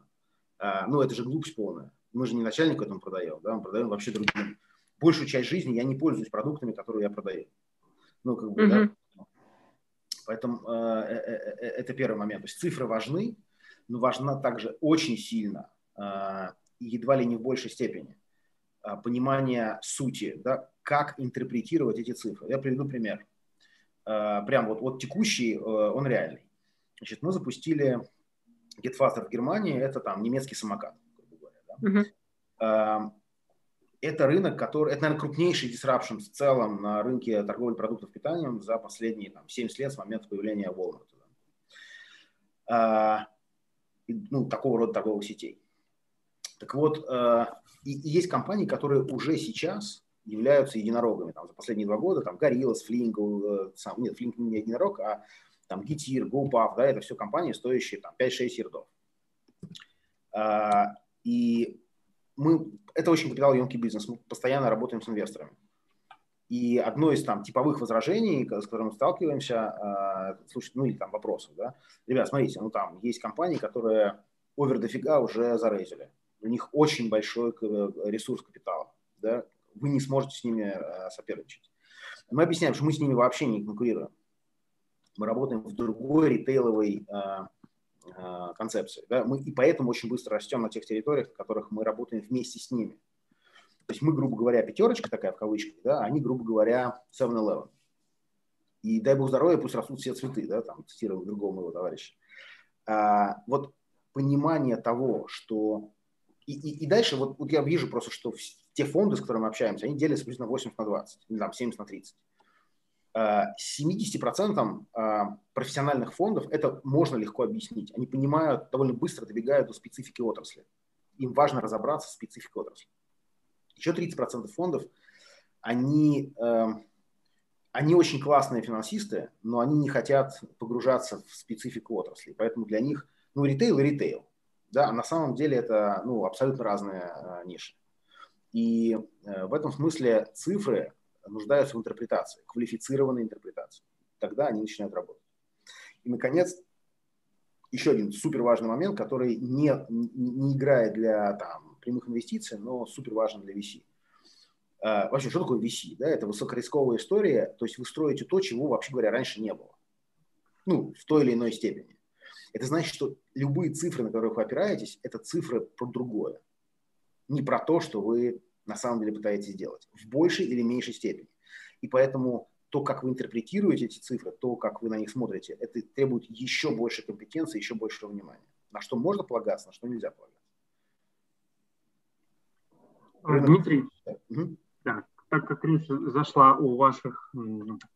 А, ну, это же глупость полная. Мы же не начальнику этому продаем, да, мы продаем вообще другим. Большую часть жизни я не пользуюсь продуктами, которые я продаю. Ну, как бы, mm-hmm. да. Поэтому э, э, э, это первый момент. То есть цифры важны, но важна также очень сильно, э, и едва ли не в большей степени, э, понимание сути, да, как интерпретировать эти цифры. Я приведу пример. Э, прям вот, вот текущий, э, он реальный. Значит, мы запустили GetFaster в Германии, это там немецкий самокат. Uh-huh. Это рынок, который, это, наверное, крупнейший disruption в целом на рынке торговли продуктов питанием за последние там, семьдесят лет с момента появления Walmart. Да. Ну, такого рода торговых сетей. Так вот, и, и есть компании, которые уже сейчас являются единорогами. Там, за последние два года там Gorillas, Flink, нет, Flink не единорог, а там Getir, Gopuff, да, это все компании, стоящие там пять-шесть ярдов. И мы, это очень капиталоемкий бизнес, мы постоянно работаем с инвесторами. И одно из там типовых возражений, с которым мы сталкиваемся, э, слушайте, ну или там вопросов, да, ребят, смотрите, ну там есть компании, которые овер дофига уже зарейзили, у них очень большой ресурс капитала, да, вы не сможете с ними э, соперничать. Мы объясняем, что мы с ними вообще не конкурируем, мы работаем в другой ритейловой э, концепции. Да? Мы и поэтому очень быстро растем на тех территориях, на которых мы работаем вместе с ними. То есть мы, грубо говоря, пятерочка такая в кавычках, да, они, грубо говоря, севен элевен. И дай бог здоровья, пусть растут все цветы, да, там, цитировал другого моего товарища. А, вот понимание того, что... И, и, и дальше вот, вот я вижу просто, что те фонды, с которыми мы общаемся, они делятся примерно восемьдесят на двадцать, или там семьдесят на тридцать. семьдесят процентов профессиональных фондов это можно легко объяснить. Они понимают, довольно быстро добегают до специфики отрасли. Им важно разобраться в специфике отрасли. Еще тридцать процентов фондов, они, они очень классные финансисты, но они не хотят погружаться в специфику отрасли. Поэтому для них, ну, ритейл и ритейл. Да, на самом деле это, ну, абсолютно разные ниши. И в этом смысле цифры нуждаются в интерпретации, квалифицированной интерпретации. Тогда они начинают работать. И, наконец, еще один суперважный момент, который не, не играет для там, прямых инвестиций, но суперважен для ви си. А, вообще, что такое ви си? Да? Это высокорисковая история, то есть вы строите то, чего, вообще говоря, раньше не было. Ну, в той или иной степени. Это значит, что любые цифры, на которых вы опираетесь, это цифры про другое. Не про то, что вы на самом деле пытаетесь делать в большей или меньшей степени. И поэтому то, как вы интерпретируете эти цифры, то, как вы на них смотрите, это требует еще больше компетенции, еще большего внимания. На что можно полагаться, на что нельзя полагаться. Дмитрий, да. Угу. Так, так как речь зашла о ваших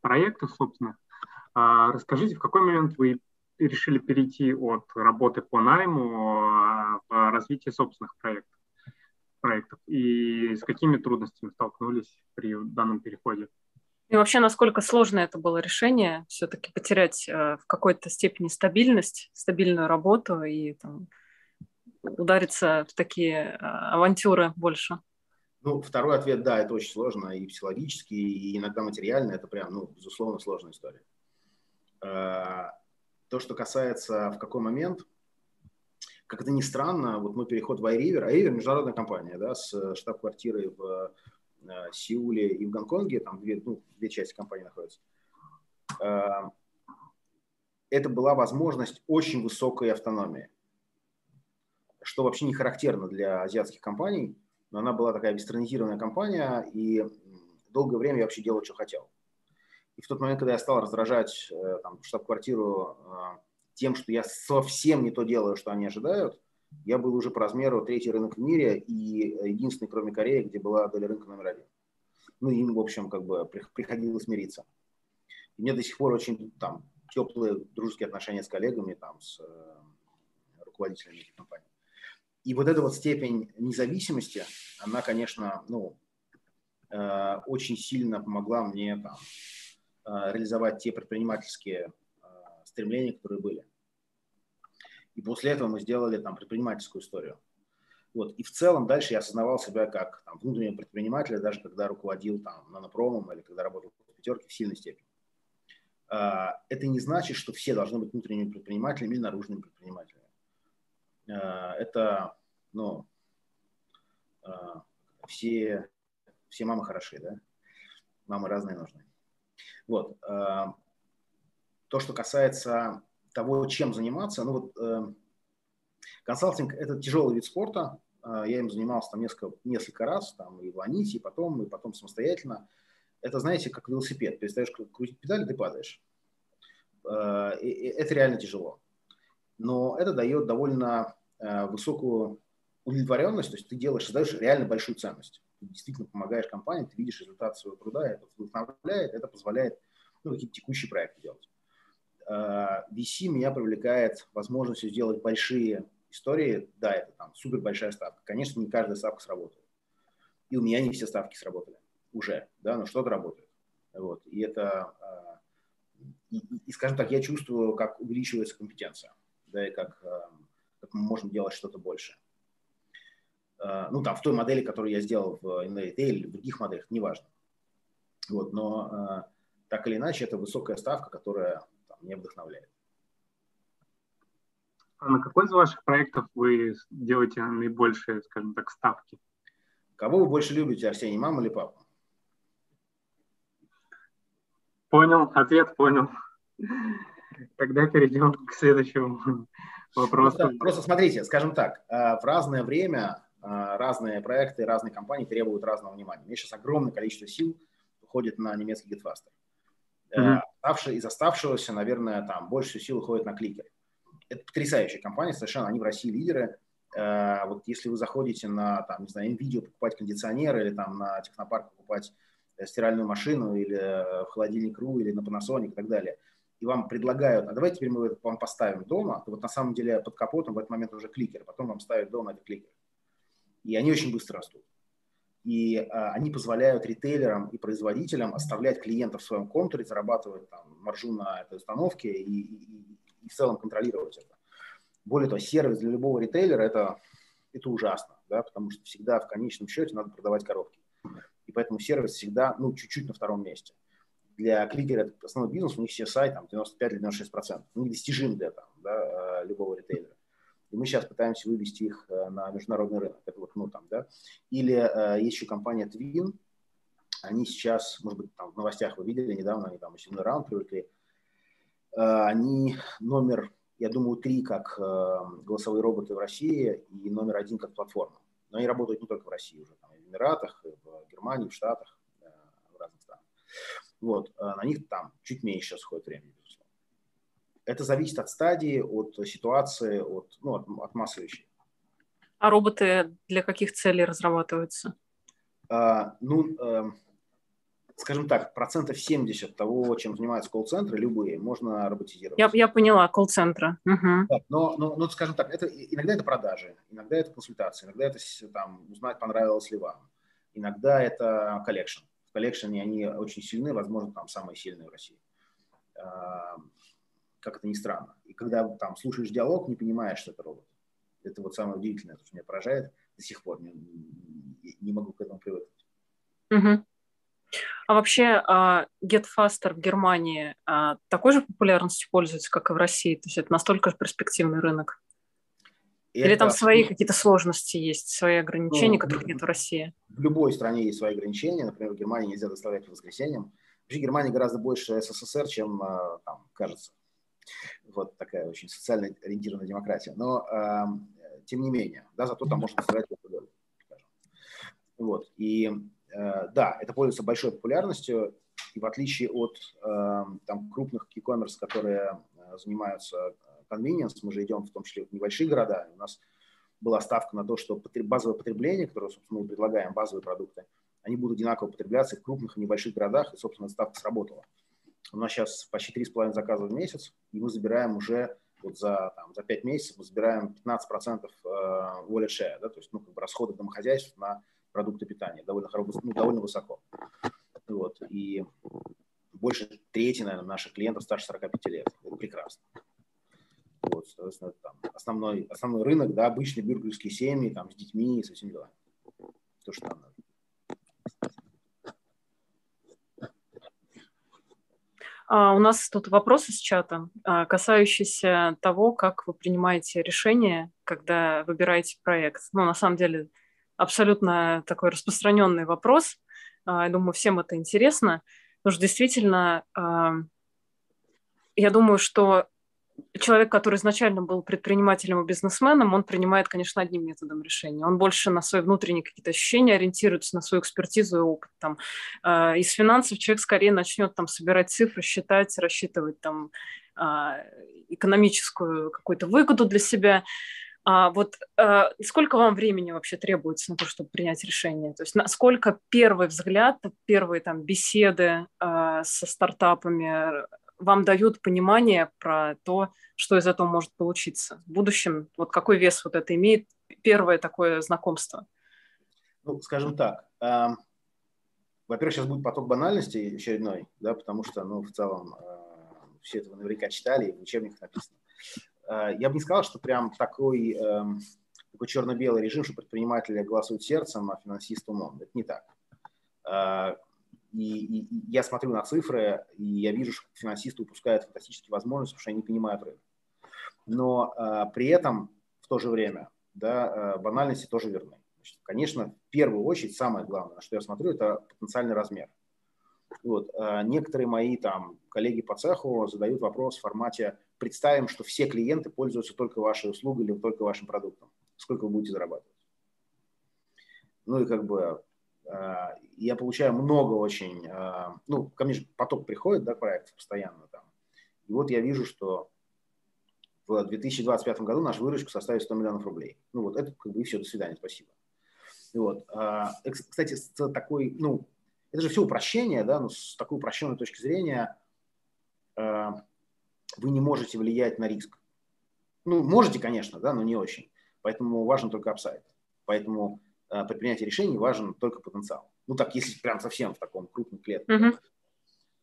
проектах, собственно, расскажите, в какой момент вы решили перейти от работы по найму в развитие собственных проектов, проектов и с какими трудностями столкнулись при данном переходе? И вообще, насколько сложно это было решение, все-таки потерять э, в какой-то степени стабильность, стабильную работу и там, удариться в такие э, авантюры больше? Ну, второй ответ, да, это очень сложно и психологически, и иногда материально. Это прям, ну, безусловно, сложная история. Э, то, что касается в какой момент, как это ни странно, вот мы переход в iRiver. iRiver – международная компания, да, с штаб-квартирой в Сеуле и в Гонконге, там две, ну, две части компании находятся. Это была возможность очень высокой автономии, что вообще не характерно для азиатских компаний, но она была такая вестернизированная компания, и долгое время я вообще делал, что хотел. И в тот момент, когда я стал раздражать там, штаб-квартиру тем, что я совсем не то делаю, что они ожидают, я был уже по размеру третий рынок в мире и единственный, кроме Кореи, где была доля рынка номер один. Ну, им, в общем, как бы приходилось мириться. И мне до сих пор очень там теплые дружеские отношения с коллегами, там, с э, руководителями этих компаний. И вот эта вот степень независимости, она, конечно, ну, э, очень сильно помогла мне там, э, реализовать те предпринимательские э, стремления, которые были. И после этого мы сделали там предпринимательскую историю. Вот. И в целом дальше я осознавал себя как там, внутреннего предпринимателя, даже когда руководил там Нанопромом или когда работал в Пятерке в сильной степени. Это не значит, что все должны быть внутренними предпринимателями или наружными предпринимателями. Это, ну, все, все мамы хороши, да? Мамы разные нужны. Вот. То, что касается того, чем заниматься. Ну, вот, э, консалтинг – это тяжелый вид спорта. Э, я им занимался там несколько, несколько раз, там, и в Ланите, и потом, и потом самостоятельно. Это, знаете, как велосипед. Перестаешь крутить педаль, ты падаешь. Э, э, это реально тяжело. Но это дает довольно э, высокую удовлетворенность. То есть ты делаешь, создаешь реально большую ценность. Ты действительно помогаешь компании, ты видишь результат своего труда, это вдохновляет, это позволяет, ну, какие-то текущие проекты делать. ви си меня привлекает возможностью сделать большие истории. Да, это там супер большая ставка. Конечно, не каждая ставка сработает. И у меня не все ставки сработали уже, да, но что-то работает. Вот. И это, и, и, скажем так, я чувствую, как увеличивается компетенция, да, и как, как мы можем делать что-то больше. Ну, там, в той модели, которую я сделал в NVIDIA или в других моделях, неважно. Вот, но так или иначе, это высокая ставка, которая меня вдохновляет. А на какой из ваших проектов вы делаете наибольшие, скажем так, ставки? Кого вы больше любите, Арсений, маму или папу? Понял, ответ понял. Тогда перейдем к следующему вопросу. Просто, просто смотрите, скажем так, в разное время разные проекты, разные компании требуют разного внимания. У меня сейчас огромное количество сил уходит на немецкий GetFaster. Mm-hmm. Из оставшегося, наверное, там больше сил уходит на Кликер. Это потрясающая компания, совершенно, они в России лидеры. Вот если вы заходите на, там, не знаю, NVIDIA покупать кондиционеры или там на технопарк покупать стиральную машину или в холодильник точка ру или на Panasonic и так далее, и вам предлагают, а давайте теперь мы вам поставим дома, вот на самом деле под капотом в этот момент уже Кликер, потом вам ставят дома этот Кликер. И они очень быстро растут. И а, они позволяют ритейлерам и производителям оставлять клиентов в своем контуре, зарабатывать там, маржу на этой установке и, и, и в целом контролировать это. Более того, сервис для любого ритейлера это, – это ужасно, да, потому что всегда в конечном счете надо продавать коробки. И поэтому сервис всегда ну, чуть-чуть на втором месте. Для Кликера это основной бизнес, у них си эс ай там, девяносто пять или девяносто шесть процентов. Недостижим для там, да, любого ритейлера. И мы сейчас пытаемся вывести их на международный рынок. Это вот, ну, там, да. Или э, есть еще компания Twin. Они сейчас, может быть, там в новостях вы видели недавно, они там очередной раунд привлекли. Э, они номер, я думаю, три как э, голосовые роботы в России и номер один как платформа. Но они работают не только в России уже, там, и в Эмиратах, и в Германии, в Штатах, э, в разных странах. Вот. Э, на них там чуть меньше сейчас уходит времени. Это зависит от стадии, от ситуации, от, ну, от, от массы вещей. А роботы для каких целей разрабатываются? А, ну, э, скажем так, процентов семьдесят того, чем занимаются колл-центры, любые, можно роботизировать. Я, я поняла, колл-центры. Угу. Да, но, но, но, скажем так, это, иногда это продажи, иногда это консультации, иногда это там, узнать, понравилось ли вам, иногда это коллекшн. В коллекшне они очень сильны, возможно, там самые сильные в России. Как это ни странно. И когда там слушаешь диалог, не понимаешь, что это робот. Это вот самое удивительное, что меня поражает до сих пор. Не, не могу к этому привыкнуть. Угу. А вообще GetFaster в Германии такой же популярностью пользуется, как и в России? То есть это настолько же перспективный рынок? Это... Или там свои какие-то сложности есть, свои ограничения, ну, которых нет в России? В любой стране есть свои ограничения. Например, в Германии нельзя доставлять по воскресеньям. Вообще Германия гораздо больше СССР, чем там, кажется. Вот такая очень социально ориентированная демократия. Но, э, тем не менее, да, зато там можно доставлять определенную, скажем. Вот. И э, да, это пользуется большой популярностью. И в отличие от э, там, крупных e-commerce, которые занимаются convenience, мы же идем в том числе в небольшие города. У нас была ставка на то, что базовое потребление, которое, собственно, мы предлагаем, базовые продукты, они будут одинаково потребляться и в крупных и небольших городах. И, собственно, ставка сработала. У нас сейчас почти три с половиной заказа в месяц, и мы забираем уже вот за, там, за пять месяцев мы забираем пятнадцать процентов wallet share, да, то есть ну, как бы расходы домохозяйств на продукты питания довольно, ну, довольно высоко. Вот. И больше трети, наверное, наших клиентов старше сорока пяти лет. Это прекрасно. Вот, соответственно, там основной, основной рынок, да, обычные бюргерские семьи там, с детьми и со всеми делами. То, что там надо. Uh, у нас тут вопросы с чата, uh, касающиеся того, как вы принимаете решение, когда выбираете проект. Ну, на самом деле, абсолютно такой распространенный вопрос. Uh, я думаю, всем это интересно. Потому что действительно, uh, я думаю, что человек, который изначально был предпринимателем и бизнесменом, он принимает, конечно, одним методом решения. Он больше на свои внутренние какие-то ощущения ориентируется, на свою экспертизу и опыт. Там. Из финансов человек скорее начнет там, собирать цифры, считать, рассчитывать там, экономическую какую-то выгоду для себя. А вот сколько вам времени вообще требуется на то, чтобы принять решение? То есть насколько первый взгляд, первые там, беседы со стартапами вам дают понимание про то, что из этого может получиться в будущем? Вот какой вес вот это имеет первое такое знакомство? Ну, скажем так, э, во-первых, сейчас будет поток банальностей очередной, да, потому что, ну, в целом э, все это наверняка читали, и в учебниках написано. Э, я бы не сказал, что прям такой, э, такой черно-белый режим, что предприниматели голосуют сердцем, а финансист умом. Это не так. Э, И, и, и я смотрю на цифры, и я вижу, что финансисты упускают фантастические возможности, потому что они не понимают рынок. Но а, при этом, в то же время, да, а, банальности тоже верны. Значит, конечно, в первую очередь, самое главное, на что я смотрю, это потенциальный размер. Вот, а, некоторые мои там, коллеги по цеху задают вопрос в формате «Представим, что все клиенты пользуются только вашей услугой или только вашим продуктом. Сколько вы будете зарабатывать?» Ну и как бы... Я получаю много очень, ну, ко мне же поток приходит, да, проектов постоянно там. И вот я вижу, что в две тысячи двадцать пятом году наша выручка составит сто миллионов рублей. Ну, вот это как бы и все, до свидания, спасибо. И вот, кстати, с такой, ну, это же все упрощение, да, но с такой упрощенной точки зрения вы не можете влиять на риск. Ну, можете, конечно, да, но не очень. Поэтому важен только апсайд. Поэтому... при принятии решений важен только потенциал. Ну так, если прям совсем в таком крупном клетке. Uh-huh.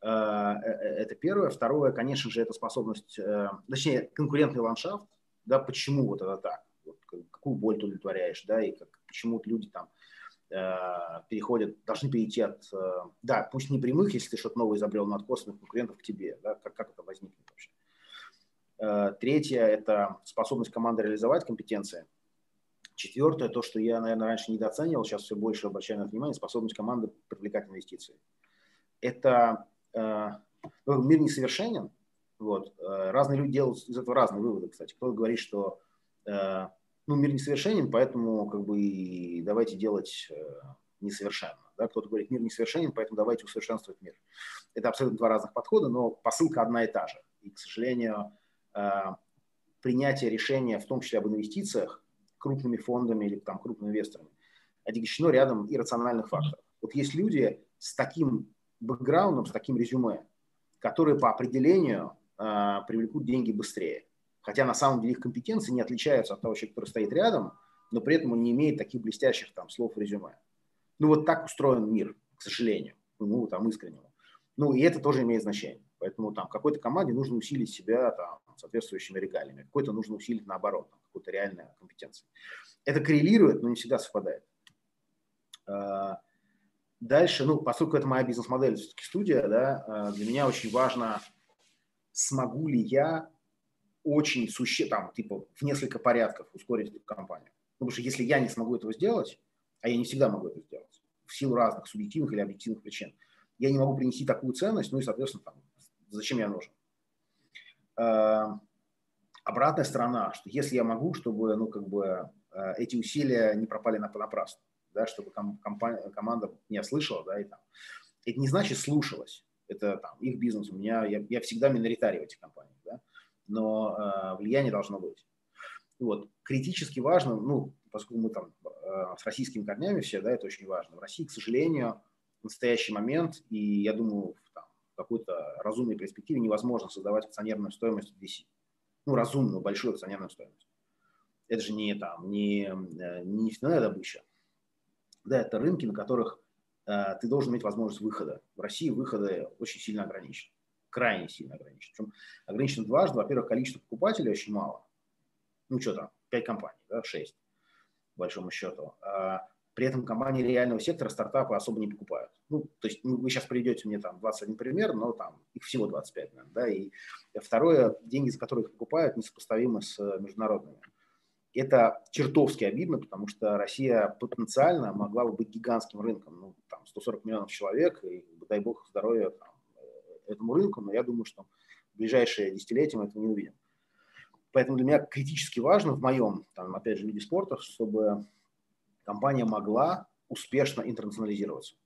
Это первое. Второе, конечно же, это способность, точнее, конкурентный ландшафт. Да, почему вот это так? Вот, какую боль ты удовлетворяешь, да, и как, почему люди там переходят, должны перейти от, да, пусть не прямых, если ты что-то новое изобрел, но от косвенных конкурентов к тебе. Да, как, как это возникнет вообще? Третье, это способность команды реализовать компетенции. Четвертое, то, что я, наверное, раньше недооценивал, сейчас все больше обращаю на внимание, способность команды привлекать инвестиции. Это э, мир несовершенен. Вот. Разные люди делают из этого разные выводы, кстати. Кто-то говорит, что э, ну, мир несовершенен, поэтому как бы и давайте делать э, несовершенно. Да? Кто-то говорит, мир несовершенен, поэтому давайте усовершенствовать мир. Это абсолютно два разных подхода, но посылка одна и та же. И, к сожалению, э, принятие решения, в том числе об инвестициях, крупными фондами или там, крупными инвесторами, отягощено рядом иррациональных факторов. Вот есть люди с таким бэкграундом, с таким резюме, которые по определению э, привлекут деньги быстрее. Хотя на самом деле их компетенции не отличаются от того человека, который стоит рядом, но при этом он не имеет таких блестящих там слов резюме. Ну вот так устроен мир, к сожалению, ну там искреннему. Ну и это тоже имеет значение. Поэтому там какой-то команде нужно усилить себя там соответствующими регалиями, какой-то нужно усилить наоборот, какую-то реальную компетенцию. Это коррелирует, но не всегда совпадает. Дальше, ну, поскольку это моя бизнес-модель, все-таки студия, да, для меня очень важно, смогу ли я очень существенно, типа, в несколько порядков ускорить эту компанию. Ну, потому что если я не смогу этого сделать, а я не всегда могу это сделать, в силу разных субъективных или объективных причин, я не могу принести такую ценность, ну и, соответственно, там, зачем я нужен. А, обратная сторона, что если я могу, чтобы, ну, как бы, эти усилия не пропали напрасну. Да, чтобы компания, команда меня слышала, да, и там. Это не значит слушалась, это там, их бизнес, у меня, я, я всегда миноритарий в этих компаниях, да, но э, влияние должно быть. Вот. Критически важно, ну, поскольку мы там э, с российскими корнями все, да, это очень важно. В России, к сожалению, в настоящий момент, и я думаю, в, там, в какой-то разумной перспективе невозможно создавать акционерную стоимость ди си, ну, разумную, большую акционерную стоимость. Это же не там, не, не нефтяная добыча. Да, это рынки, на которых э, ты должен иметь возможность выхода. В России выходы очень сильно ограничены, крайне сильно ограничены. Причем ограничено дважды. Во-первых, количество покупателей очень мало. Ну, что там, пять компаний, да, шесть, по большому счету. А при этом компании реального сектора стартапы особо не покупают. Ну, то есть ну, вы сейчас приведете мне там двадцать один пример, но там их всего двадцать пять, наверное, да. И второе, деньги, за которые их покупают, несопоставимы с международными. Это чертовски обидно, потому что Россия потенциально могла бы быть гигантским рынком. Ну, там сто сорок миллионов человек, и дай бог здоровья там, этому рынку, но я думаю, что в ближайшие десятилетия мы этого не увидим. Поэтому для меня критически важно в моем, там, опять же, виде спорта, чтобы компания могла успешно интернационализироваться.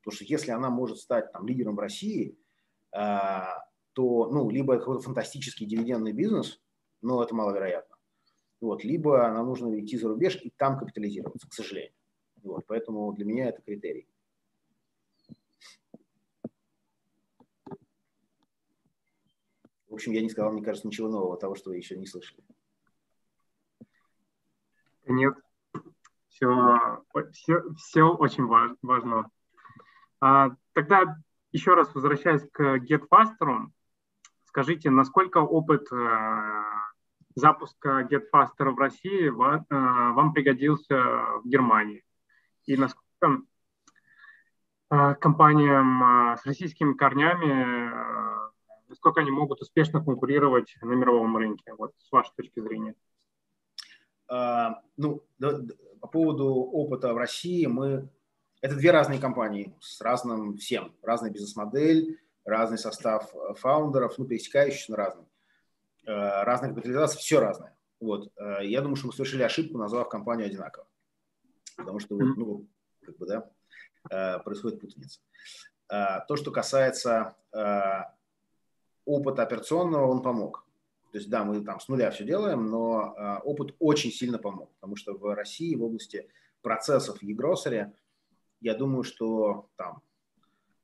Потому что если она может стать там, лидером в России, э, то ну, либо это какой-то фантастический дивидендный бизнес, но это маловероятно. Вот, либо нам нужно идти за рубеж и там капитализироваться, к сожалению. Вот, поэтому для меня это критерий. В общем, я не сказал, мне кажется, ничего нового, того, что вы еще не слышали. Нет, все, все, все очень важно. А, тогда еще раз возвращаясь к GetFaster, скажите, насколько опыт... запуск GetFaster в России вам, вам пригодился в Германии. И насколько компаниям с российскими корнями, насколько они могут успешно конкурировать на мировом рынке, вот с вашей точки зрения? А, ну, да, по поводу опыта в России, мы... Это две разные компании с разным всем. Разная бизнес-модель, разный состав фаундеров, ну, пересекающийся на разные. Разные капитализации, все разное. Вот. Я думаю, что мы совершили ошибку, назвав компанию одинаково. Потому что вот, ну, как бы, да, происходит путаница. То, что касается опыта операционного, он помог. То есть, да, мы там с нуля все делаем, но опыт очень сильно помог. Потому что в России, в области процессов и e-grocery, я думаю, что там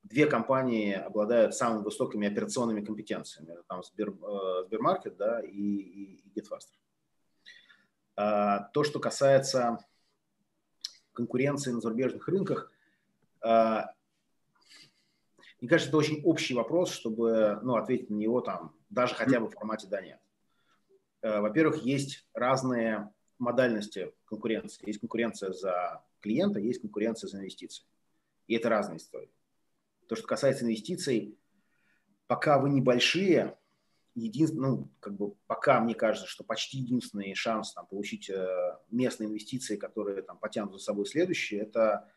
две компании обладают самыми высокими операционными компетенциями. Это там Сбер, э, Сбермаркет, да, и, и, и GetFaster. А, то, что касается конкуренции на зарубежных рынках, а, мне кажется, это очень общий вопрос, чтобы ну, ответить на него там, даже хотя бы в формате «да, нет». А, во-первых, есть разные модальности конкуренции. Есть конкуренция за клиента, есть конкуренция за инвестиции. И это разные истории. То, что касается инвестиций, пока вы небольшие, един... ну, как бы пока мне кажется, что почти единственный шанс там, получить э, местные инвестиции, которые там, потянут за собой следующие, это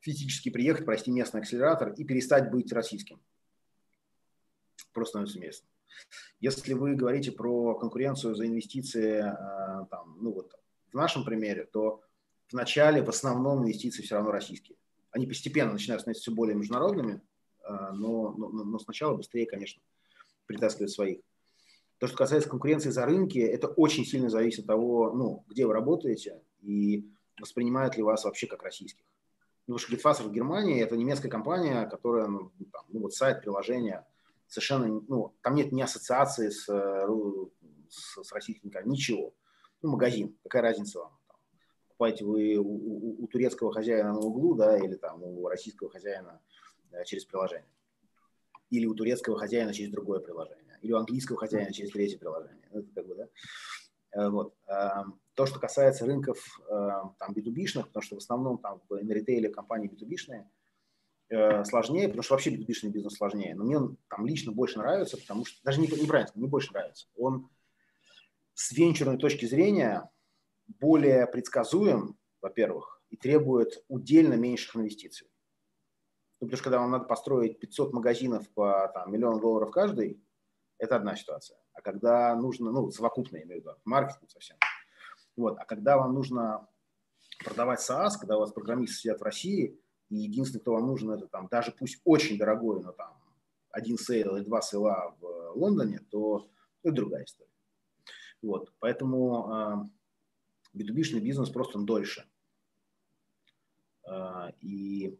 физически приехать, пройти местный акселератор и перестать быть российским. Просто становится местным. Если вы говорите про конкуренцию за инвестиции, э, там, ну, вот, в нашем примере, то вначале в основном инвестиции все равно российские. Они постепенно начинают становиться все более международными, но, но, но сначала быстрее, конечно, притаскивают своих. То, что касается конкуренции за рынки, это очень сильно зависит от того, ну, где вы работаете и воспринимают ли вас вообще как российских. потому что GetFaster в Германии – это немецкая компания, которая, ну, там, ну, вот сайт, приложение, совершенно, ну, там нет ни ассоциации с, с, с российским, ничего. Ну, магазин, какая разница вам? Там, покупаете вы у, у, у турецкого хозяина на углу, да, или там у российского хозяина, да, через приложение. Или у турецкого хозяина через другое приложение. Или у английского хозяина через третье приложение. Это как бы, да? Вот. То, что касается рынков там би ту би-шных, потому что в основном там на ритейле компании би ту би-шные, сложнее, потому что вообще би ту би-шный бизнес сложнее. Но мне он там лично больше нравится, потому что, даже неправильно, не мне больше нравится. Он с венчурной точки зрения более предсказуем, во-первых, и требует удельно меньших инвестиций. Ну, потому что когда вам надо построить пятьсот магазинов по там, миллион долларов каждый, это одна ситуация. А когда нужно, ну, совокупно, я имею в виду, маркетинг совсем. Вот. А когда вам нужно продавать SaaS, когда у вас программисты сидят в России, и единственное, кто вам нужен, это там, даже пусть очень дорогой, но там один сейл или два сейла в Лондоне, то это другая история. Вот. Поэтому э, би ту би-шный бизнес просто он дольше. Э, и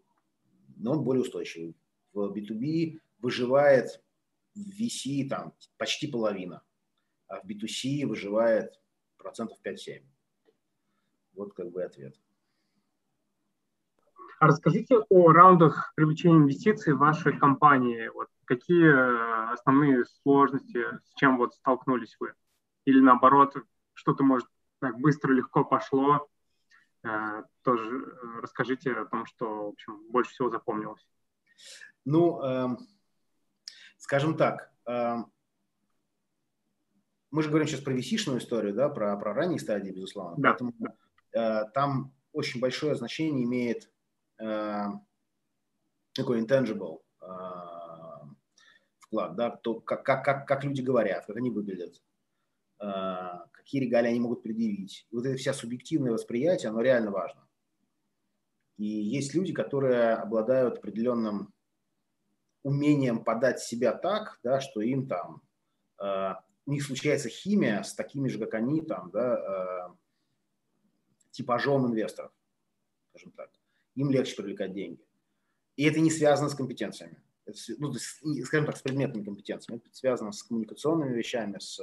но он более устойчивый. В би ту би выживает в ви си там, почти половина, а в би ту си выживает процентов пять-семь. Вот как бы ответ. А расскажите о раундах привлечения инвестиций в вашей компании. Вот какие основные сложности, с чем вот столкнулись вы? Или наоборот, что-то, может, так быстро, легко пошло? Тоже расскажите о том, что в общем, больше всего запомнилось. Ну, э, скажем так, э, мы же говорим сейчас про ви си-шную историю, да, про, про ранние стадии, безусловно. Да. Поэтому э, там очень большое значение имеет э, такой intangible э, вклад, да, то, как, как, как люди говорят, как они выглядят. Какие регалии они могут предъявить. Вот это вся субъективное восприятие, оно реально важно. И есть люди, которые обладают определенным умением подать себя так, да, что им там, э, у них случается химия с такими же, как они, там, да, э, типажом инвесторов, скажем так. Им легче привлекать деньги. И это не связано с компетенциями. Это, ну, скажем так, с предметными компетенциями. Это связано с коммуникационными вещами, с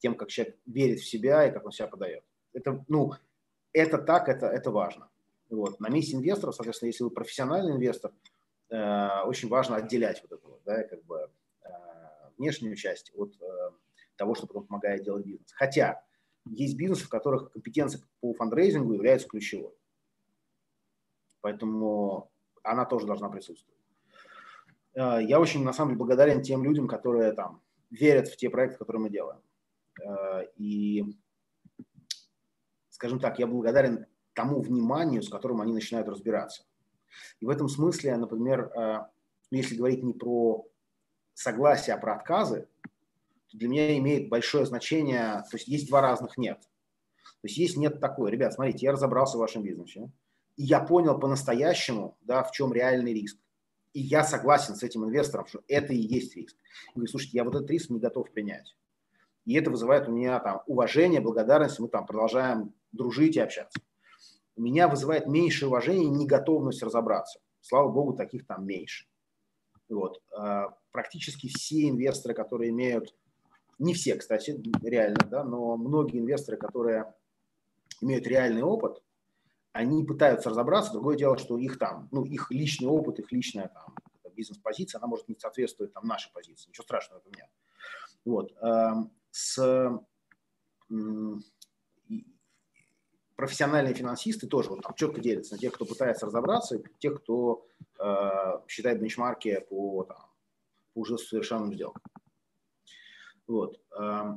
тем, как человек верит в себя и как он себя подает. Это, ну, это так, это, это важно. Вот. На месте инвесторов, соответственно, если вы профессиональный инвестор, э, очень важно отделять вот эту, да, как бы, э, внешнюю часть от э, того, что потом помогает делать бизнес. Хотя есть бизнесы, в которых компетенция по фандрейзингу является ключевой. Поэтому она тоже должна присутствовать. Э, я очень, на самом деле, благодарен тем людям, которые там, верят в те проекты, которые мы делаем. И, скажем так, я благодарен тому вниманию, с которым они начинают разбираться. И в этом смысле, например, если говорить не про согласие, а про отказы, то для меня имеет большое значение, то есть есть два разных «нет». То есть есть «нет» такое. Ребят, смотрите, я разобрался в вашем бизнесе, и я понял по-настоящему, да, в чем реальный риск. И я согласен с этим инвестором, что это и есть риск. Я говорю, слушайте, я вот этот риск не готов принять. И это вызывает у меня там, уважение, благодарность, мы там продолжаем дружить и общаться. У меня вызывает меньше уважения и неготовность разобраться. Слава богу, таких там меньше. Вот. Практически все инвесторы, которые имеют, не все, кстати, реально, да, но многие инвесторы, которые имеют реальный опыт, они пытаются разобраться. Другое дело, что их там, ну, их личный опыт, их личная там, бизнес-позиция, она может не соответствовать там, нашей позиции. Ничего страшного у меня. Вот. С профессиональные финансисты тоже вот там четко делятся на тех, кто пытается разобраться, и тех, кто э, считает бенчмарки по, там, по уже совершенным сделкам. Вот. Э,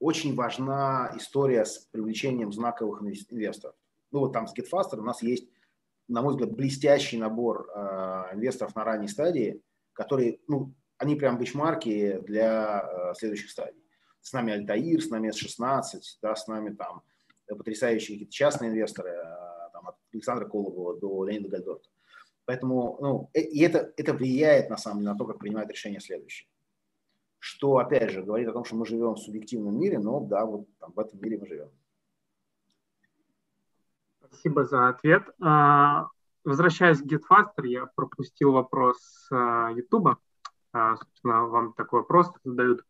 очень важна история с привлечением знаковых инвесторов. Ну вот там с GetFaster у нас есть, на мой взгляд, блестящий набор э, инвесторов на ранней стадии, которые, ну, они прям бенчмарки для э, следующих стадий. С нами Альтаир, с нами эс шестнадцать, да, с нами там потрясающие какие-то частные инвесторы, там, от Александра Колобова до Леонида Гальдорта. Поэтому, ну, и это, это влияет, на самом деле, на то, как принимают решение следующее. Что, опять же, говорит о том, что мы живем в субъективном мире, но, да, вот там, в этом мире мы живем. Спасибо за ответ. Возвращаясь к GetFaster, я пропустил вопрос э, YouTube. Э, собственно, вам такой вопрос задают.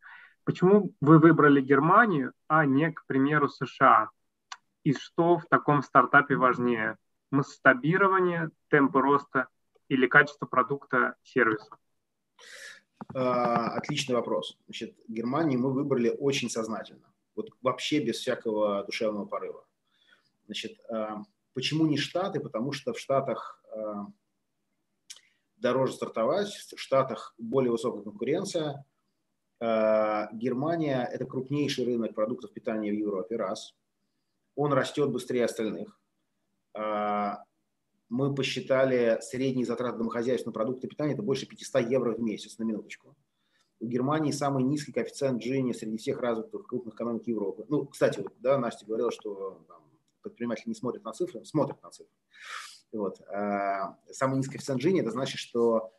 Почему вы выбрали Германию, а не, к примеру, США? И что в таком стартапе важнее? Масштабирование, темпы роста или качество продукта, сервиса? Отличный вопрос. Значит, Германию мы выбрали очень сознательно. Вот вообще без всякого душевного порыва. Значит, почему не Штаты? Потому что в Штатах дороже стартовать, в Штатах более высокая конкуренция. Германия – это крупнейший рынок продуктов питания в Европе, раз. Он растет быстрее остальных. Мы посчитали средние затраты домохозяйства на продукты питания – это больше пятьсот евро в месяц, на минуточку. У Германии самый низкий коэффициент Джини среди всех развитых крупных экономик Европы. Ну, кстати, вот, да, Настя говорила, что там, предприниматели не смотрят на цифры, смотрят на цифры. Вот. Самый низкий коэффициент Джини – это значит, что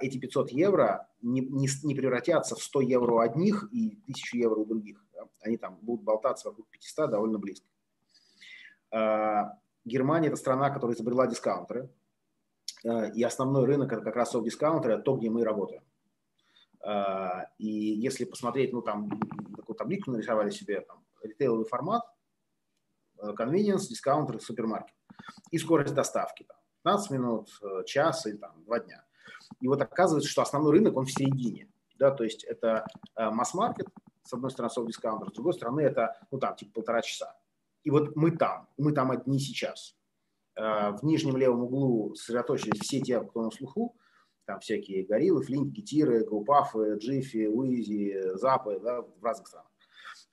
эти пятьсот евро не, не, не превратятся в сто евро у одних и тысячу евро у других. Они там будут болтаться вокруг пятисот довольно близко. Германия – это страна, которая изобрела дискаунтеры. И основной рынок – это как раз софт-дискаунтеры, то, где мы работаем. Uh, и если посмотреть, ну там такую табличку нарисовали себе, там, ритейловый формат, convenience, дискаунтер, супермаркет. И скорость доставки, там, пятнадцать минут, час или там, два дня. И вот оказывается, что основной рынок, он в середине. Да, то есть это масс-маркет, с одной стороны, софт-дискаунтер, с другой стороны, это, ну там, типа полтора часа. И вот мы там, мы там одни сейчас. Uh, в нижнем левом углу сосредоточились все те, кто на слуху. Там всякие Гориллы, Flink, Getir, Gopuff, Джифи, Уизи, Запы, да, в разных странах.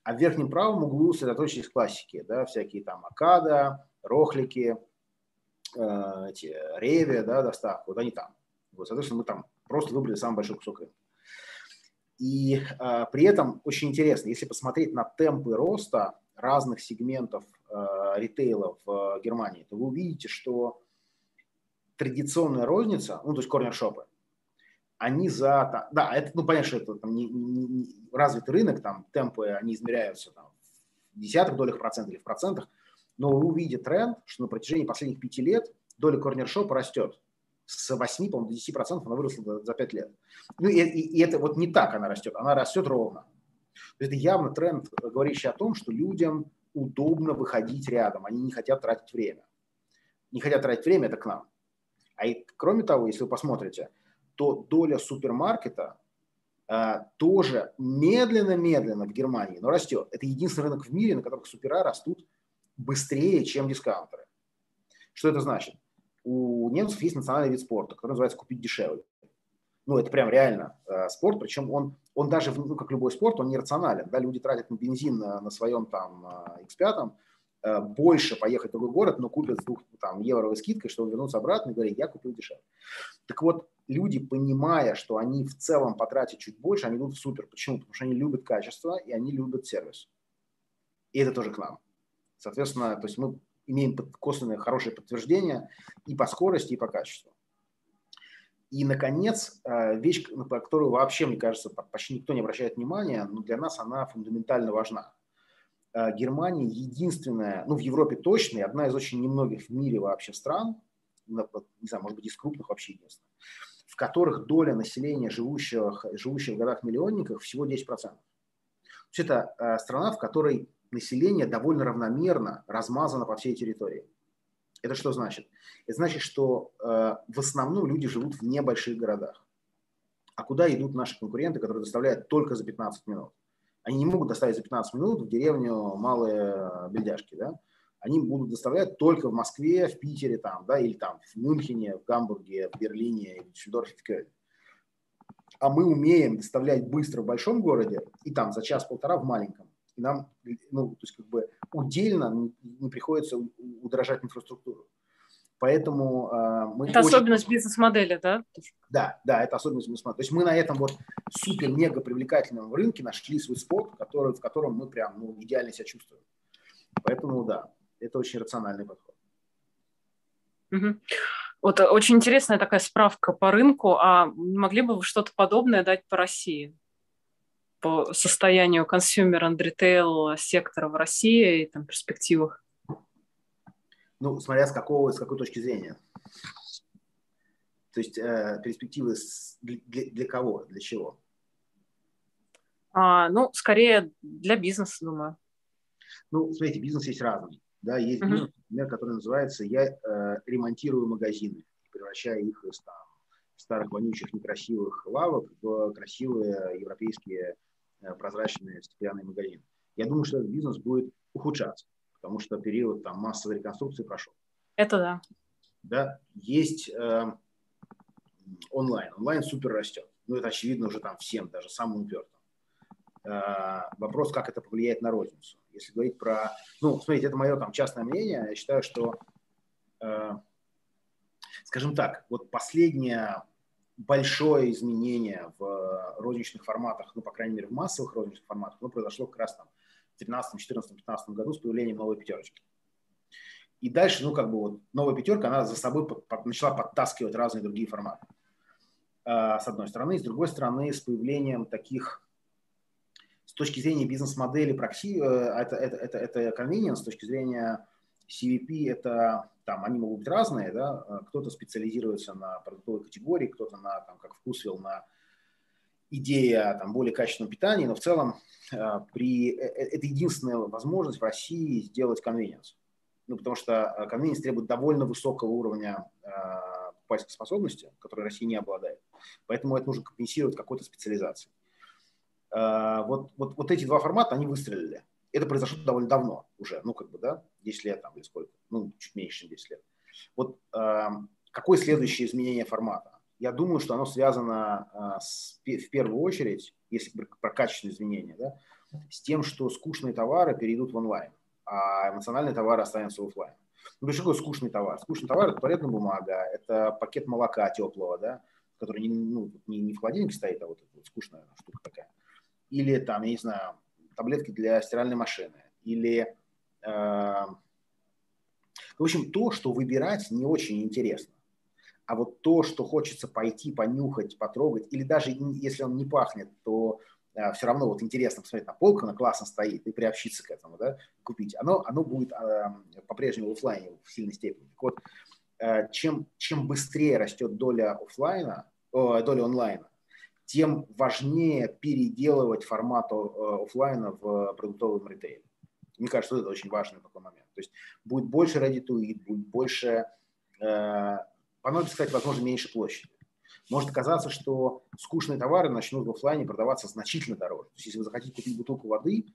А в верхнем правом углу сосредоточились классики, да, всякие там Акада, Рохлики, э, эти, Реви, да, доставку, вот они там. Вот, соответственно, мы там просто выбрали самый большой кусок рынка. И э, при этом очень интересно, если посмотреть на темпы роста разных сегментов э, ритейла в э, Германии, то вы увидите, что традиционная розница, ну, то есть корнершопы, они за... Да, это, ну, понятно, что это там, не, не, не развитый рынок, там темпы, они измеряются там, в десятых долях процента или в процентах, но вы увидите тренд, что на протяжении последних пяти лет доля корнершопа растет. С восьми, по-моему, до десяти процентов она выросла за пять лет. Ну, и, и, и это вот не так она растет, она растет ровно. То есть это явно тренд, говорящий о том, что людям удобно выходить рядом, они не хотят тратить время. Не хотят тратить время, это к нам. А и, кроме того, если вы посмотрите, то доля супермаркета э, тоже медленно-медленно в Германии, но растет. Это единственный рынок в мире, на котором супера растут быстрее, чем дискаунтеры. Что это значит? У немцев есть национальный вид спорта, который называется «купить дешевле». Ну, это прям реально э, спорт, причем он, он даже, ну, как любой спорт, он нерационален. Да? Люди тратят на бензин на, на своем там икс пять, больше поехать в другой город, но купят с двух там, евровой скидкой, чтобы вернуться обратно и говорить, я купил дешевле. Так вот, люди, понимая, что они в целом потратят чуть больше, они идут в супер. Почему? Потому что они любят качество и они любят сервис. И это тоже к нам. Соответственно, то есть мы имеем косвенное хорошее подтверждение и по скорости, и по качеству. И, наконец, вещь, на которую вообще, мне кажется, почти никто не обращает внимания, но для нас она фундаментально важна. Германия единственная, ну в Европе точно, и одна из очень немногих в мире вообще стран, не знаю, может быть из крупных вообще единственных, в которых доля населения, живущих, живущих в городах-миллионниках, всего десять процентов. То есть это страна, в которой население довольно равномерно размазано по всей территории. Это что значит? Это значит, что э, в основном люди живут в небольших городах. А куда идут наши конкуренты, которые доставляют только за пятнадцать минут? Они не могут доставить за пятнадцать минут в деревню малые бельдяшки, да? Они будут доставлять только в Москве, в Питере, там, да, или там в Мюнхене, в Гамбурге, в Берлине, в Дюссельдорфе, в Кёльне. А мы умеем доставлять быстро в большом городе и там за час-полтора в маленьком. И нам, ну, то есть как бы удельно не приходится удорожать инфраструктуру. Поэтому э, мы... Это очень... особенность бизнес-модели, да? Да, да, это особенность бизнес-модели. То есть мы на этом вот супер-мега привлекательном рынке нашли свой спорт, который, в котором мы прям, ну, идеально себя чувствуем. Поэтому, да, это очень рациональный подход. Угу. Вот очень интересная такая справка по рынку. А могли бы вы что-то подобное дать по России? По состоянию consumer and retail сектора в России и там перспективах? Ну, смотря с какого, с какой точки зрения. То есть э, перспективы для, для кого, для чего? А, ну, скорее для бизнеса, думаю. Ну, смотрите, бизнес есть разный. Да, есть uh-huh. бизнес, например, который называется «Я э, ремонтирую магазины», превращая их из там, старых, вонючих, некрасивых лавок в красивые европейские э, прозрачные стеклянные магазины. Я думаю, что этот бизнес будет ухудшаться, потому что период там, массовой реконструкции прошел. Это да. Да, есть э, онлайн. Онлайн супер растет. Ну, это очевидно уже там всем, даже самым упертым. Э, вопрос, как это повлияет на розницу. Если говорить про... Ну, смотрите, это мое там частное мнение. Я считаю, что, э, скажем так, вот последнее большое изменение в розничных форматах, ну, по крайней мере, в массовых розничных форматах, ну, произошло как раз там в тринадцатом, четырнадцатом, пятнадцатом году с появлением новой пятерочки. И дальше, ну, как бы вот новая пятерка, она за собой под, под, начала подтаскивать разные другие форматы. Э, с одной стороны. С другой стороны, с появлением таких, с точки зрения бизнес-модели, прокси, э, это, это, это, это convenience, с точки зрения си ви пи, это, там, они могут быть разные, да, кто-то специализируется на продуктовой категории, кто-то на, там, как вкусвилл, на идея там, более качественного питания, но в целом э, при, э, это единственная возможность в России сделать convenience. Ну, потому что конвенс требует довольно высокого уровня э, покупательской способности, которой Россия не обладает. Поэтому это нужно компенсировать какой-то специализацией. Э, вот, вот, вот эти два формата, они выстрелили. Это произошло довольно давно уже, ну, как бы, да, десять лет там, или сколько, ну, чуть меньше, чем десять лет. Вот э, какое следующее изменение формата? Я думаю, что оно связано э, с, в первую очередь, если про качественные изменения, да, с тем, что скучные товары перейдут в онлайн, а эмоциональные товары останутся в офлайн. Ну, почему такой скучный товар? Скучный товар – это туалетная бумага, это пакет молока теплого, да, который не, ну, не, не в холодильнике стоит, а вот эта вот скучная штука такая. Или, там, я не знаю, таблетки для стиральной машины. Или, э, в общем, то, что выбирать не очень интересно. А вот то, что хочется пойти, понюхать, потрогать, или даже если он не пахнет, то... все равно вот интересно посмотреть на полку, она классно стоит, и приобщиться к этому, да, купить. Оно, оно будет э, по-прежнему в офлайне в сильной степени. Так вот, э, чем, чем быстрее растет доля офлайна, э, доля онлайна, тем важнее переделывать формат э, офлайна в продуктовом ритейле. Мне кажется, что это очень важный такой момент. То есть будет больше ready to eat, будет больше, э, понадобится, кстати, возможно, меньше площади. Может оказаться, что скучные товары начнут в офлайне продаваться значительно дороже. То есть, если вы захотите купить бутылку воды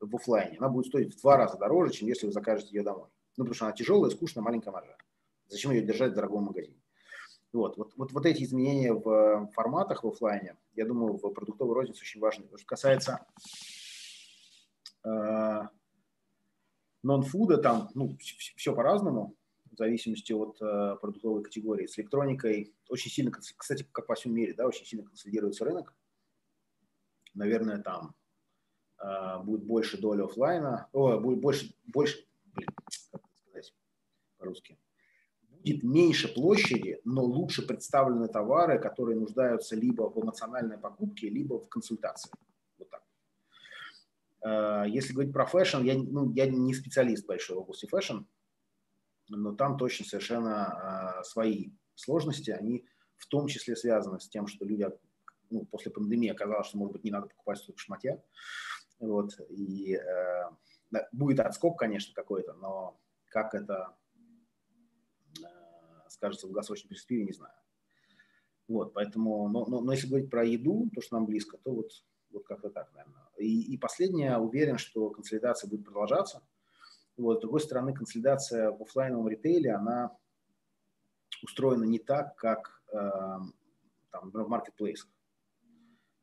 в офлайне, она будет стоить в два раза дороже, чем если вы закажете ее домой. Ну, потому что она тяжелая, скучная, маленькая маржа. Зачем ее держать в дорогом магазине? Вот, вот, вот, вот эти изменения в форматах в офлайне, я думаю, в продуктовой рознице очень важны. Что касается э, нон-фуда, там ну, все по-разному. В зависимости от э, продуктовой категории. С электроникой очень сильно, кстати, как во всем мире, да, очень сильно консолидируется рынок. Наверное, там э, будет больше доли офлайна, о, будет больше, больше, блин, как сказать по-русски, будет меньше площади, но лучше представлены товары, которые нуждаются либо в эмоциональной покупке, либо в консультации. Вот так. Э, если говорить про фэшн, я, ну, я не специалист большой в области фэшн, но там точно совершенно э, свои сложности, они в том числе связаны с тем, что люди ну, после пандемии оказалось, что, может быть, не надо покупать столько шматья. Вот. И, э, да, будет отскок, конечно, какой-то, но как это э, скажется в долгосрочной перспективе, не знаю. Вот, поэтому, но, но, но если говорить про еду, то, что нам близко, то вот, вот как-то так, наверное. И, и последнее, уверен, что консолидация будет продолжаться. Вот, с другой стороны, консолидация в офлайновом ритейле, она устроена не так, как э, там, в маркетплейсах.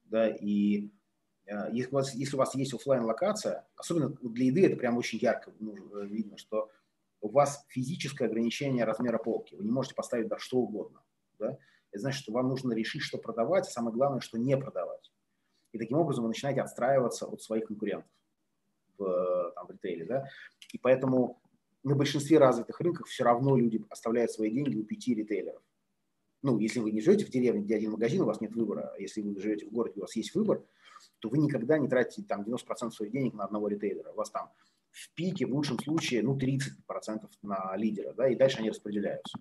Да, и э, если, у вас, если у вас есть офлайн-локация, особенно для еды это прям очень ярко нужно, видно, что у вас физическое ограничение размера полки. Вы не можете поставить да, что угодно. Да? Это значит, что вам нужно решить, что продавать, а самое главное, что не продавать. И таким образом вы начинаете отстраиваться от своих конкурентов. В, там, в ритейле, да, и поэтому на большинстве развитых рынков все равно люди оставляют свои деньги у пяти ритейлеров. Ну, если вы не живете в деревне, где один магазин, у вас нет выбора. Если вы живете в городе, у вас есть выбор, то вы никогда не тратите там девяносто процентов своих денег на одного ритейлера. У вас там в пике, в лучшем случае, ну, тридцать процентов на лидера, да, и дальше они распределяются.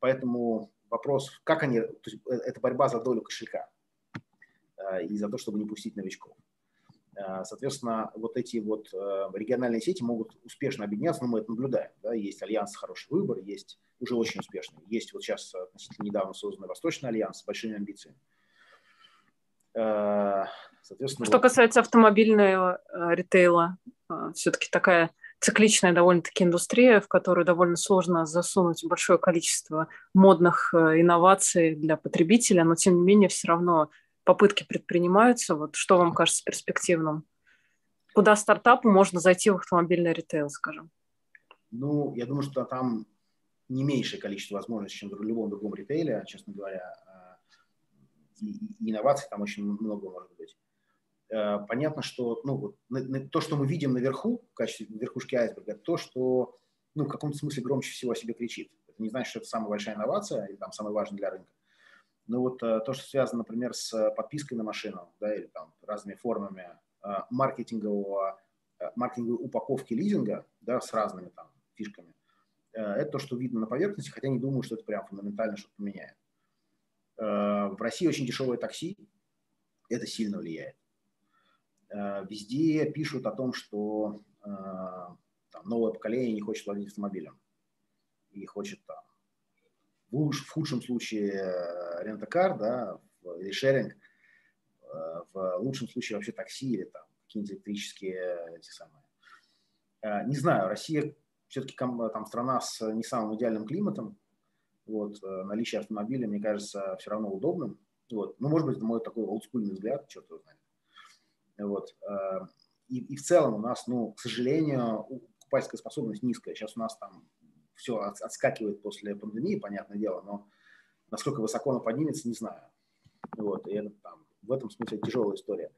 Поэтому вопрос, как они, то есть это борьба за долю кошелька и за то, чтобы не пустить новичков. Соответственно, вот эти вот региональные сети могут успешно объединяться, но мы это наблюдаем. Да? Есть альянс «Хороший выбор», есть уже очень успешный. Есть вот сейчас относительно недавно созданный Восточный альянс с большими амбициями. Соответственно, что вот. Касается автомобильного ритейла, все-таки такая цикличная довольно-таки индустрия, в которую довольно сложно засунуть большое количество модных инноваций для потребителя, но тем не менее все равно попытки предпринимаются. Вот что вам кажется перспективным? Куда стартапу можно зайти в автомобильный ритейл, скажем? Ну, я думаю, что там не меньшее количество возможностей, чем в любом другом ритейле, честно говоря. И инноваций там очень много может быть. Понятно, что ну, вот, на, на, то, что мы видим наверху, в качестве верхушки айсберга, то, что ну, в каком-то смысле громче всего о себе кричит. Это не значит, что это самая большая инновация или там, самая важная для рынка. Но вот то, что связано, например, с подпиской на машину, да, или там, разными формами маркетингового, маркетинговой упаковки лизинга, да, с разными там, фишками, это то, что видно на поверхности, хотя не думаю, что это прям фундаментально что-то поменяет. В России очень дешевое такси, это сильно влияет. Везде пишут о том, что там, новое поколение не хочет владеть автомобилем и хочет там, в худшем случае рент-а-кар, да, или шеринг, в лучшем случае вообще такси или какие-нибудь электрические эти самые. Не знаю, Россия все-таки там, страна с не самым идеальным климатом. Вот, наличие автомобиля, мне кажется, все равно удобным. Вот. Ну, может быть, это мой такой олдскульный взгляд, черт его знает. Вот. И, и в целом у нас, ну, к сожалению, покупательская способность низкая. Сейчас у нас там все отскакивает после пандемии, понятное дело, но насколько высоко она поднимется, не знаю. Вот. И это, там, в этом смысле тяжелая история.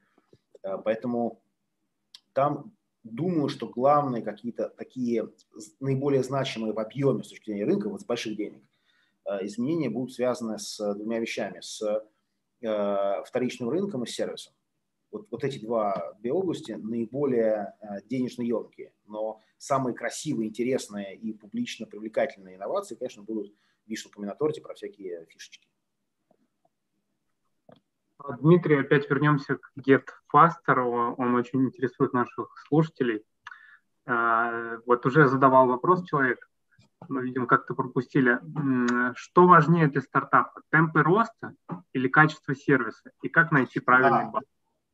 Поэтому там... Думаю, что главные какие-то такие наиболее значимые в объеме с точки зрения рынка, вот с больших денег, изменения будут связаны с двумя вещами, с э, вторичным рынком и с сервисом. Вот, вот эти два, две области наиболее денежно емкие, но самые красивые, интересные и публично привлекательные инновации, конечно, будут вишенка на торте про всякие фишечки. Дмитрий, опять вернемся к GetFaster. Он очень интересует наших слушателей. Вот уже задавал вопрос человек, мы, видимо, как-то пропустили. Что важнее для стартапа? Темпы роста или качество сервиса? И как найти правильный баланс?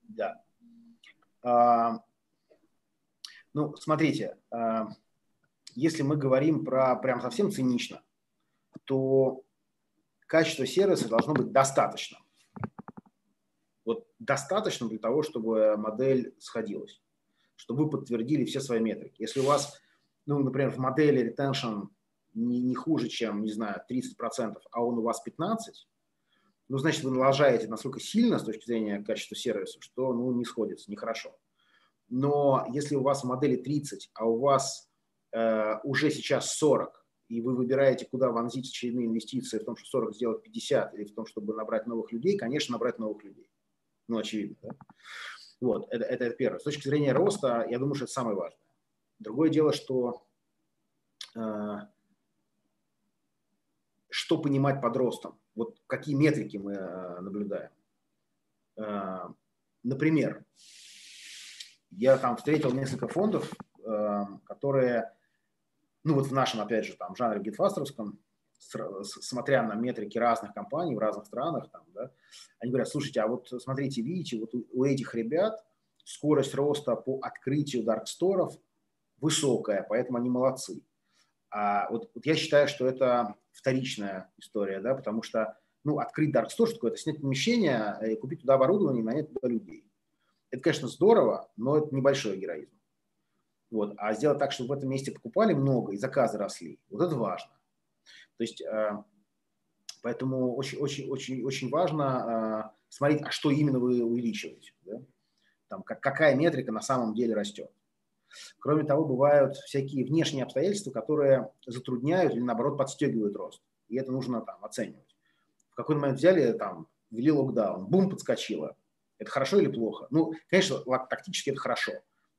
Да. А, ну, смотрите, если мы говорим про прям совсем цинично, то качество сервиса должно быть достаточным. Вот достаточно для того, чтобы модель сходилась, чтобы вы подтвердили все свои метрики. Если у вас, ну, например, в модели retention не, не хуже, чем, не знаю, тридцать процентов, а он у вас пятнадцать процентов, ну, значит, вы налажаете настолько сильно с точки зрения качества сервиса, что, ну, не сходится, нехорошо. Но если у вас в модели тридцать, а у вас э, уже сейчас сорок, и вы выбираете, куда вонзить очередные инвестиции, в том, что сорок сделать пятьдесят, или в том, чтобы набрать новых людей, конечно, набрать новых людей. Ну, очевидно, да? Вот, это, это, это первое. С точки зрения роста, я думаю, что это самое важное. Другое дело, что, э, что понимать под ростом. Вот какие метрики мы э, наблюдаем. Э, например, я там встретил несколько фондов, э, которые, ну вот в нашем, опять же, там, жанре гетфастеровском, смотря на метрики разных компаний в разных странах, там, да, они говорят, слушайте, а вот смотрите, видите, вот у, у этих ребят скорость роста по открытию дарксторов высокая, поэтому они молодцы. А вот, вот я считаю, что это вторичная история, да, потому что, ну, открыть даркстор, что такое? Это снять помещение и купить туда оборудование и нанять туда людей. Это, конечно, здорово, но это небольшой героизм. Вот. А сделать так, чтобы в этом месте покупали много и заказы росли, вот это важно. То есть, поэтому очень-очень-очень важно смотреть, а что именно вы увеличиваете, да? Там, какая метрика на самом деле растет. Кроме того, бывают всякие внешние обстоятельства, которые затрудняют или, наоборот, подстегивают рост. И это нужно там оценивать. В какой-то момент взяли, там, ввели локдаун, бум, подскочило. Это хорошо или плохо? Ну, конечно, тактически это хорошо.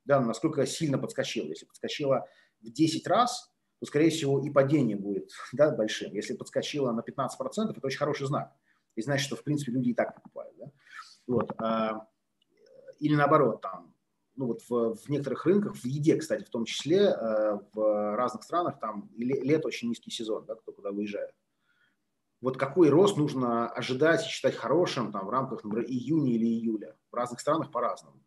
Да, насколько сильно подскочило. Если подскочило в десять раз, то, скорее всего, и падение будет, да, большим. Если подскочило на пятнадцать процентов, это очень хороший знак. И значит, что, в принципе, люди и так покупают. Да? Вот. Или наоборот, там, ну, вот в, в некоторых рынках, в еде, кстати, в том числе, в разных странах, там лето очень низкий сезон, да, кто куда выезжает. Вот какой рост нужно ожидать и считать хорошим там, в рамках, например, июня или июля. В разных странах по-разному.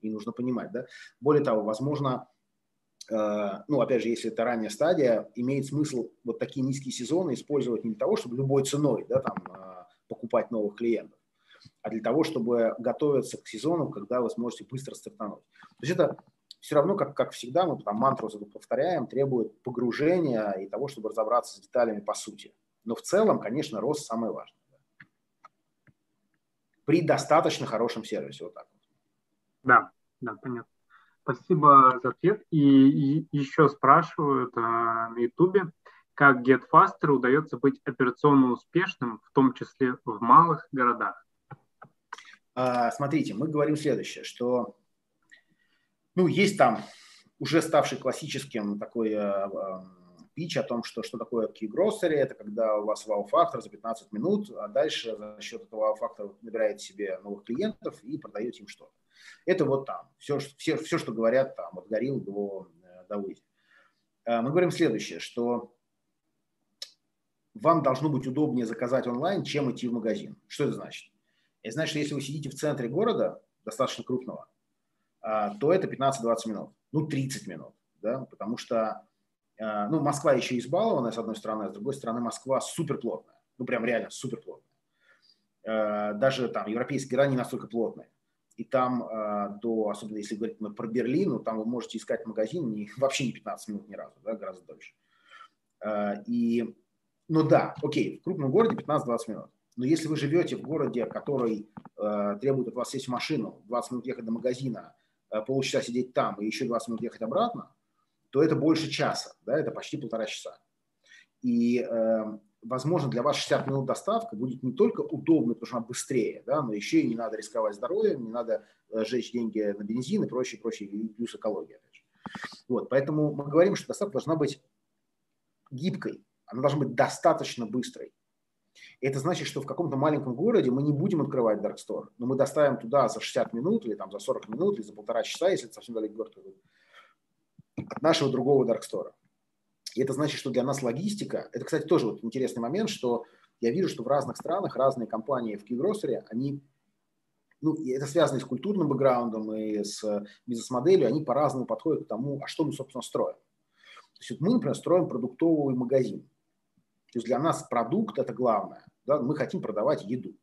И нужно понимать, да. Более того, возможно, э, ну, опять же, если это ранняя стадия, имеет смысл вот такие низкие сезоны использовать не для того, чтобы любой ценой, да, там, э, покупать новых клиентов, а для того, чтобы готовиться к сезону, когда вы сможете быстро стартануть. То есть это все равно, как, как всегда, мы там мантру повторяем, требует погружения и того, чтобы разобраться с деталями по сути. Но в целом, конечно, рост самое важное. При достаточно хорошем сервисе. Вот так. Да, да, понятно. Спасибо за ответ. И, и еще спрашивают а, на Ютубе, как GetFaster удается быть операционно успешным, в том числе в малых городах? А, смотрите, мы говорим следующее, что ну, есть там уже ставший классическим такой... А, пич о том, что, что такое кей-гроссери, это когда у вас вау-фактор за пятнадцать минут, а дальше за счет этого вау-фактора вы набираете себе новых клиентов и продаете им что-то. Это вот там, все, все, все что говорят там, от Горилл до, до Узи. Мы говорим следующее, что вам должно быть удобнее заказать онлайн, чем идти в магазин. Что это значит? Это значит, что если вы сидите в центре города, достаточно крупного, то это пятнадцать-двадцать минут, ну тридцать минут, да, потому что ну, Москва еще избалованная, с одной стороны, а с другой стороны, Москва суперплотная. Ну, прям реально суперплотная. Даже там европейские города не настолько плотные. И там, до, особенно если говорить про Берлин, там вы можете искать магазин не, вообще не пятнадцать минут ни разу, да, гораздо дольше. И, ну да, окей, в крупном городе пятнадцать-двадцать минут. Но если вы живете в городе, который требует от вас сесть в машину, двадцать минут ехать до магазина, полчаса сидеть там и еще двадцать минут ехать обратно, то это больше часа, да, это почти полтора часа. И, э, возможно, для вас шестьдесят минут доставка будет не только удобно, потому что она быстрее, да, но еще и не надо рисковать здоровьем, не надо э, жечь деньги на бензин и прочее, прочее, и плюс экология. Опять же. Вот, поэтому мы говорим, что доставка должна быть гибкой, она должна быть достаточно быстрой. Это значит, что в каком-то маленьком городе мы не будем открывать даркстор, но мы доставим туда за шестьдесят минут, или там, за сорок минут, или за полтора часа, если это совсем далеко город от нашего другого даркстора. И это значит, что для нас логистика, это, кстати, тоже вот интересный момент, что я вижу, что в разных странах разные компании в кей-гроссере, они, ну, это связано и с культурным бэкграундом, и с бизнес-моделью, они по-разному подходят к тому, а что мы, собственно, строим. То есть вот мы, например, строим продуктовый магазин. То есть для нас продукт – это главное. Да? Мы хотим продавать еду.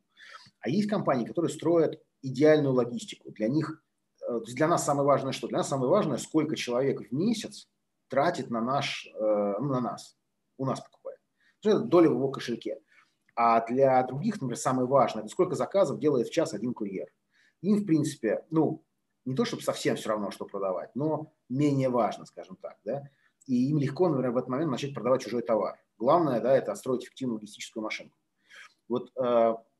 А есть компании, которые строят идеальную логистику. Для них То есть для нас самое важное что? Для нас самое важное, сколько человек в месяц тратит на, наш, на нас, у нас покупает. Это доля в его кошельке. А для других, например, самое важное, это сколько заказов делает в час один курьер. Им, в принципе, ну, не то чтобы совсем все равно, что продавать, но менее важно, скажем так. Да? И им легко, например, в этот момент начать продавать чужой товар. Главное, да, это строить эффективную логистическую машину. Вот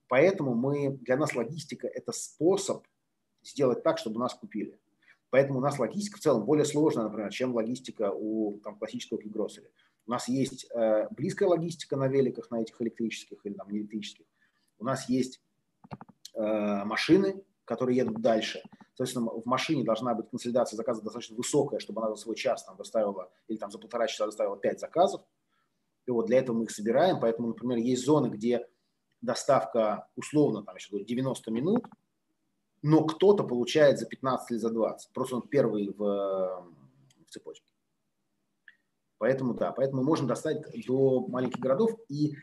поэтому мы, для нас логистика – это способ сделать так, чтобы нас купили. Поэтому у нас логистика в целом более сложная, например, чем логистика у там, классического кей-гроссери. У нас есть э, близкая логистика на великах, на этих электрических или там, неэлектрических. У нас есть э, машины, которые едут дальше. Соответственно, в машине должна быть консолидация заказов достаточно высокая, чтобы она за свой час там, доставила, или там, за полтора часа доставила пять заказов. И вот для этого мы их собираем. Поэтому, например, есть зоны, где доставка условно там, еще девяносто минут, но кто-то получает за пятнадцать или за двадцать. Просто он первый в, в цепочке. Поэтому, да, поэтому мы можем достать до маленьких городов. И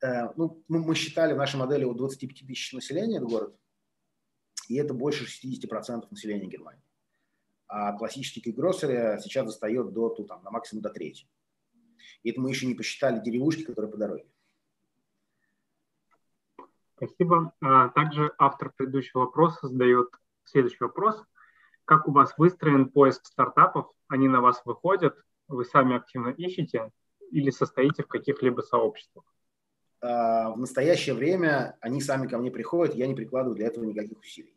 э, ну, мы считали в нашей модели у двадцати пяти тысяч населения этот город, и это больше шестидесяти процентов населения Германии. А классический кей-гроссери сейчас достает до, там, на максимум до трети. И это мы еще не посчитали деревушки, которые по дороге. Спасибо. Также автор предыдущего вопроса задает следующий вопрос. Как у вас выстроен поиск стартапов? Они на вас выходят? Вы сами активно ищете или состоите в каких-либо сообществах? В настоящее время они сами ко мне приходят, я не прикладываю для этого никаких усилий.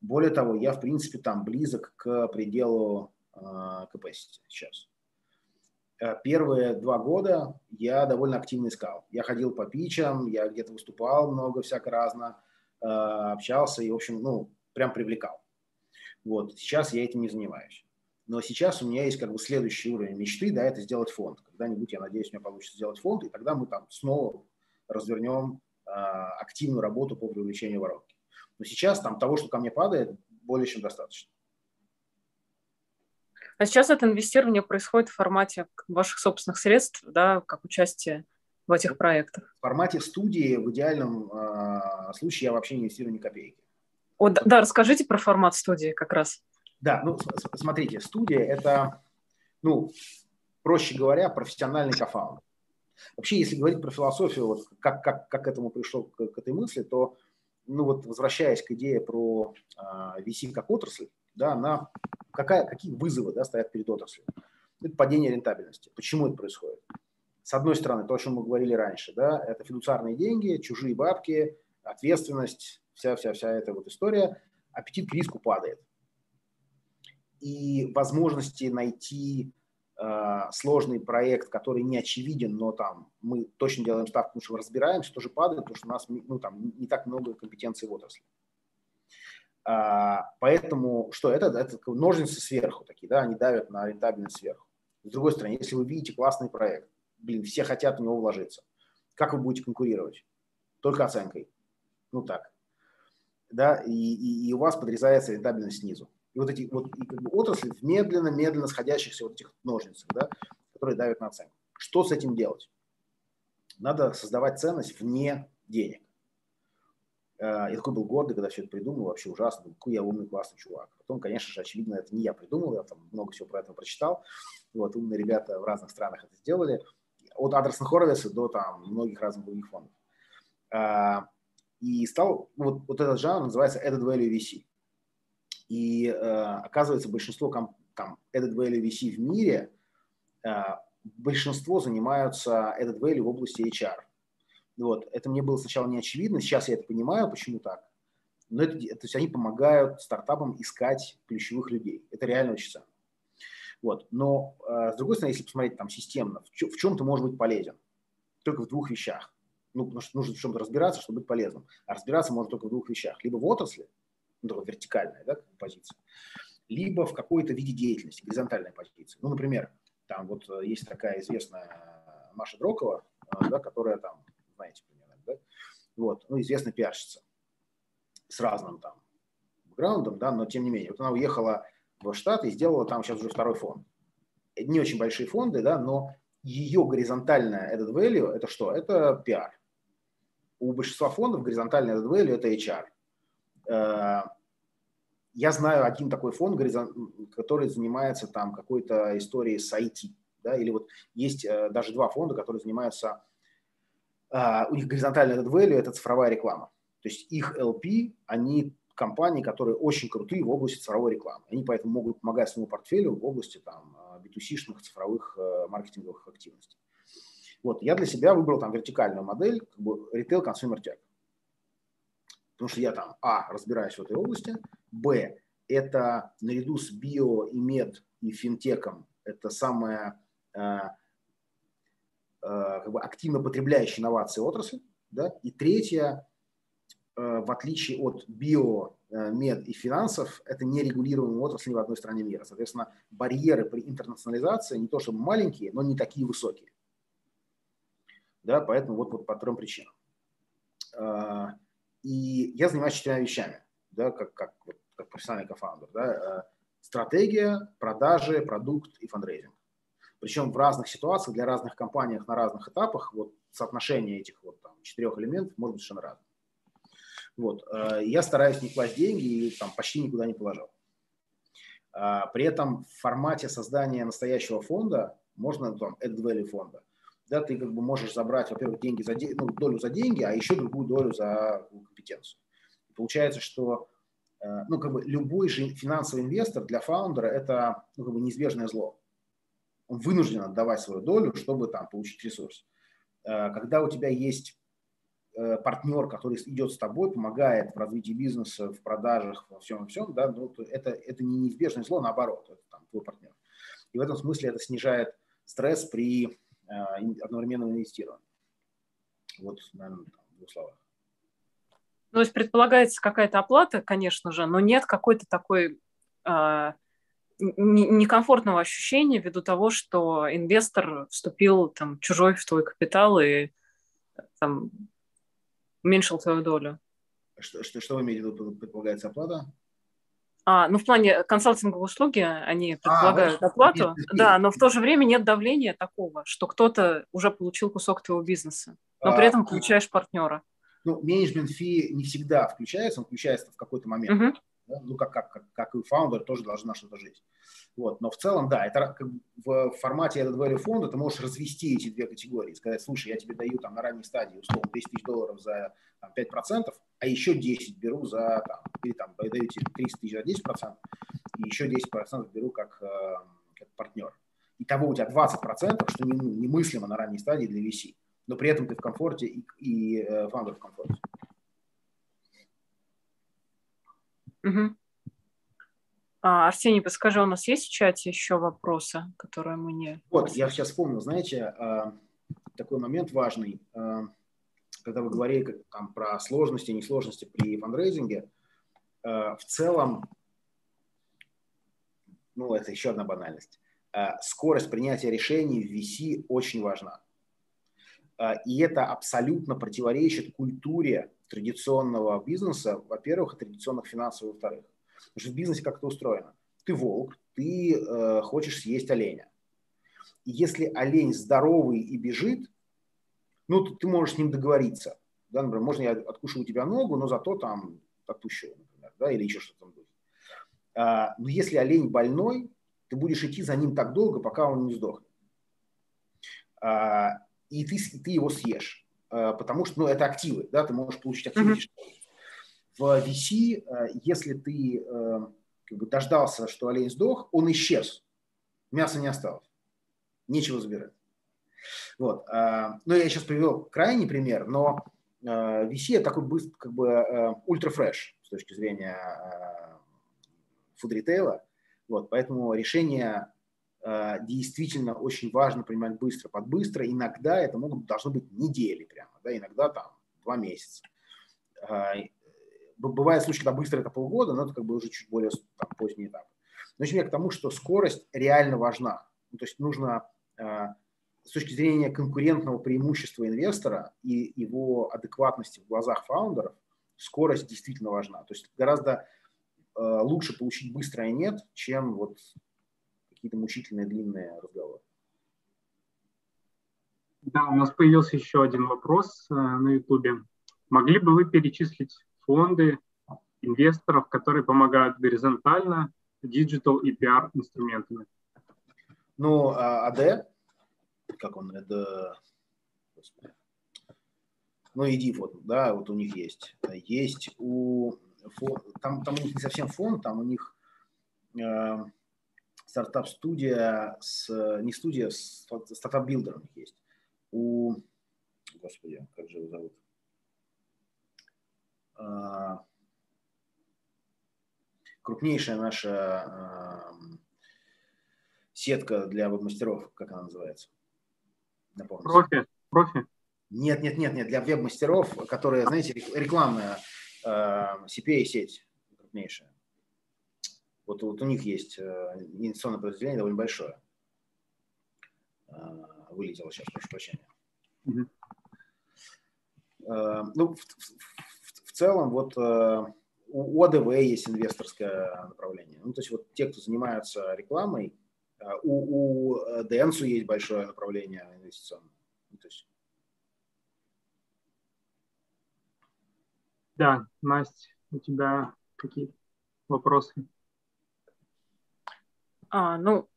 Более того, я, в принципе, там близок к пределу капасити сейчас. Первые два года я довольно активно искал. Я ходил по питчам, я где-то выступал много всяко-разно, общался и, в общем, ну, прям привлекал. Вот. Сейчас я этим не занимаюсь. Но сейчас у меня есть как бы следующий уровень мечты, да, это сделать фонд. Когда-нибудь, я надеюсь, у меня получится сделать фонд, и тогда мы там снова развернем активную работу по привлечению воронки. Но сейчас там того, что ко мне падает, более чем достаточно. А сейчас это инвестирование происходит в формате ваших собственных средств, да, как участие в этих проектах? В формате студии в идеальном э, случае я вообще не инвестирую ни копейки. О, да, да, расскажите про формат студии как раз. Да, ну смотрите, студия – это, ну, проще говоря, профессиональный кофаунд. Вообще, если говорить про философию, вот, как, как, как к этому пришел, к, к этой мысли, то, ну вот, возвращаясь к идее про э, ви си как отрасль, да, она… Какая, какие вызовы, да, стоят перед отраслью? Это падение рентабельности. Почему это происходит? С одной стороны, то, о чем мы говорили раньше, да, это фидуциарные деньги, чужие бабки, ответственность, вся-вся-вся эта вот история. Аппетит к риску падает. И возможности найти э, сложный проект, который не очевиден, но там мы точно делаем ставку, потому что мы разбираемся, тоже падает, потому что у нас, ну, там, не так много компетенций в отрасли. Поэтому что это? Это ножницы сверху такие, да, они давят на рентабельность сверху. С другой стороны, если вы видите классный проект, блин, все хотят в него вложиться, как вы будете конкурировать? Только оценкой. Ну так. Да, и, и, и у вас подрезается рентабельность снизу. И вот эти вот, и как бы отрасли медленно-медленно сходящихся вот этих ножницах, да, которые давят на оценку. Что с этим делать? Надо создавать ценность вне денег. Я такой был гордый, когда все это придумал, вообще ужасно, какой я умный, классный чувак. Потом, конечно же, очевидно, это не я придумал, я там много всего про это прочитал. Вот, умные ребята в разных странах это сделали, от Андерсона Хоровица до там многих разных других фондов. И стал, вот, вот этот жанр называется Added Value ви си. И оказывается, большинство там Added Value ви си в мире, большинство занимаются Added Value в области эйч ар. Вот. Это мне было сначала не очевидно, сейчас я это понимаю, почему так. Но это, то есть они помогают стартапам искать ключевых людей. Это реально очень ценно. Вот. Но, э, с другой стороны, если посмотреть там системно, в, чё, в чем ты можешь быть полезен? Только в двух вещах. Ну, потому что нужно в чем-то разбираться, чтобы быть полезным. А разбираться можно только в двух вещах. Либо в отрасли, ну, такая вертикальная, да, позиция, либо в какой-то виде деятельности, горизонтальная позиция. Ну, например, там вот есть такая известная Маша Дрокова, да, которая там, знаете, примерно, да? Вот, ну, известная пиарщица с разным там бэкграундом, да, но тем не менее. Вот она уехала в Штаты и сделала там сейчас уже второй фонд. Не очень большие фонды, да, но ее горизонтальная added value – это что? Это пиар. У большинства фондов горизонтальная added value – это эйч ар. Я знаю один такой фонд, который занимается там какой-то историей с ай ти, да, или вот есть даже два фонда, которые занимаются… Uh, у них горизонтальный added value – это цифровая реклама. То есть их эл пи, они компании, которые очень крутые в области цифровой рекламы. Они поэтому могут помогать своему портфелю в области там би ту си-шных цифровых э, маркетинговых активностей. Вот. Я для себя выбрал там вертикальную модель, как бы retail consumer tech. Потому что я там, а, разбираюсь в этой области, б, это наряду с био и мед и финтеком, это самая… Э, Как бы активно потребляющие инновации отрасли, да? И третье, в отличие от био, мед и финансов, это нерегулируемая отрасль ни в одной стране мира. Соответственно, барьеры при интернационализации не то чтобы маленькие, но не такие высокие. Да, поэтому вот, вот по трем причинам. И я занимаюсь четырьмя вещами, да, как, как, как профессиональный кофаундер. Да? Стратегия, продажи, продукт и фандрейзинг. Причем в разных ситуациях, для разных компаний, на разных этапах, вот соотношение этих вот там четырех элементов может быть совершенно разным. Вот. Я стараюсь не класть деньги и там почти никуда не положил. При этом в формате создания настоящего фонда, можно там added value фонда, да, ты как бы можешь забрать, во-первых, деньги за де... ну, долю за деньги, а еще другую долю за компетенцию. И получается, что ну, как бы любой же финансовый инвестор для фаундера это ну, как бы неизбежное зло. Он вынужден отдавать свою долю, чтобы там получить ресурс. Когда у тебя есть партнер, который идет с тобой, помогает в развитии бизнеса, в продажах, во всем и всем, да, ну, это, это не неизбежное зло, наоборот, это там твой партнер. И в этом смысле это снижает стресс при одновременном инвестировании. Вот, наверное, в двух словах. То есть предполагается какая-то оплата, конечно же, но нет какой-то такой э, некомфортного ощущения ввиду того, что инвестор вступил там, чужой в твой капитал и там, уменьшил твою долю. Что, что, что вы имеете в виду, предполагается оплата? А, ну, в плане консалтинговой услуги они предполагают а, оплату, нет, да, нет. Но в то же время нет давления такого, что кто-то уже получил кусок твоего бизнеса, но при этом получаешь партнера. Ну, менеджмент фи не всегда включается, он включается в какой-то момент. Uh-huh. Да? Ну, как, как, как, как и фаундер тоже должна что-то жить. Вот. Но в целом, да, это как бы в формате added value фонда ты можешь развести эти две категории. Сказать, слушай, я тебе даю там, на ранней стадии условно десять тысяч долларов за там, пять процентов, а еще десять беру за, там, или там, даю тебе тридцать тысяч за десять процентов, и еще десять процентов беру как, как партнер. Итого у тебя двадцать процентов, что немыслимо на ранней стадии для ви си. Но при этом ты в комфорте и, и э, фаундер в комфорте. Угу. А, Арсений, подскажи, у нас есть в чате еще вопросы, которые мы не... Вот, я сейчас вспомнил, знаете, э, такой момент важный. Э, когда вы говорили там, про сложности и несложности при фандрейзинге, э, в целом, ну, это еще одна банальность, э, скорость принятия решений в ви си очень важна. И это абсолютно противоречит культуре традиционного бизнеса, во-первых, и традиционных финансов, во-вторых. Потому что в бизнесе как-то устроено. Ты волк, ты э, хочешь съесть оленя. И если олень здоровый и бежит, ну, то ты можешь с ним договориться. Да, например, можно я откушу у тебя ногу, но зато там отпущу, например, да, или еще что-то там будет. А, но если олень больной, ты будешь идти за ним так долго, пока он не сдохнет. А, И ты, ты его съешь, потому что ну, это активы, да, ты можешь получить активы. Mm-hmm. В ви си, если ты как бы, дождался, что олень сдох, он исчез, мяса не осталось, нечего забирать. Вот. Ну, я сейчас привел крайний пример, но ви си – это такой быстрый, как бы ультрафреш с точки зрения фуд-ритейла, вот, поэтому решение… действительно очень важно принимать быстро под быстро. Иногда это могут, должны быть недели прямо, да, иногда там два месяца. Бывают случаи, когда быстро это полгода, но это как бы уже чуть более там, поздний этап. Но я к тому, что скорость реально важна. Ну, то есть нужно с точки зрения конкурентного преимущества инвестора и его адекватности в глазах фаундеров, скорость действительно важна. То есть гораздо лучше получить быстрое нет, чем вот какие-то мучительные длинные разговоры. Да, у нас появился еще один вопрос э, на Ютубе. Могли бы вы перечислить фонды инвесторов, которые помогают горизонтально диджитал и пиар инструментами? Ну, АД, как он, это... Ну, иди фонд, да, вот у них есть. Есть у... Там, там у них не совсем фонд, там у них... Э, стартап-студия, с, не студия, с, стартап-билдер у них есть. У, господи, как же его зовут? А, крупнейшая наша а, сетка для веб-мастеров, как она называется? Напомню. Профи? Профи? Нет, нет, нет, нет, для веб-мастеров, которые, знаете, рекламная а, си пи эй-сеть крупнейшая. Вот, вот у них есть инвестиционное подразделение довольно большое. Вылетело сейчас, прошу прощения. Mm-hmm. Ну, в, в, в целом, вот у ОДВ есть инвесторское направление. Ну, то есть вот те, кто занимаются рекламой, у, у ДЭНСу есть большое направление инвестиционное. Ну, то есть... Да, Настя, у тебя какие вопросы? А, ну,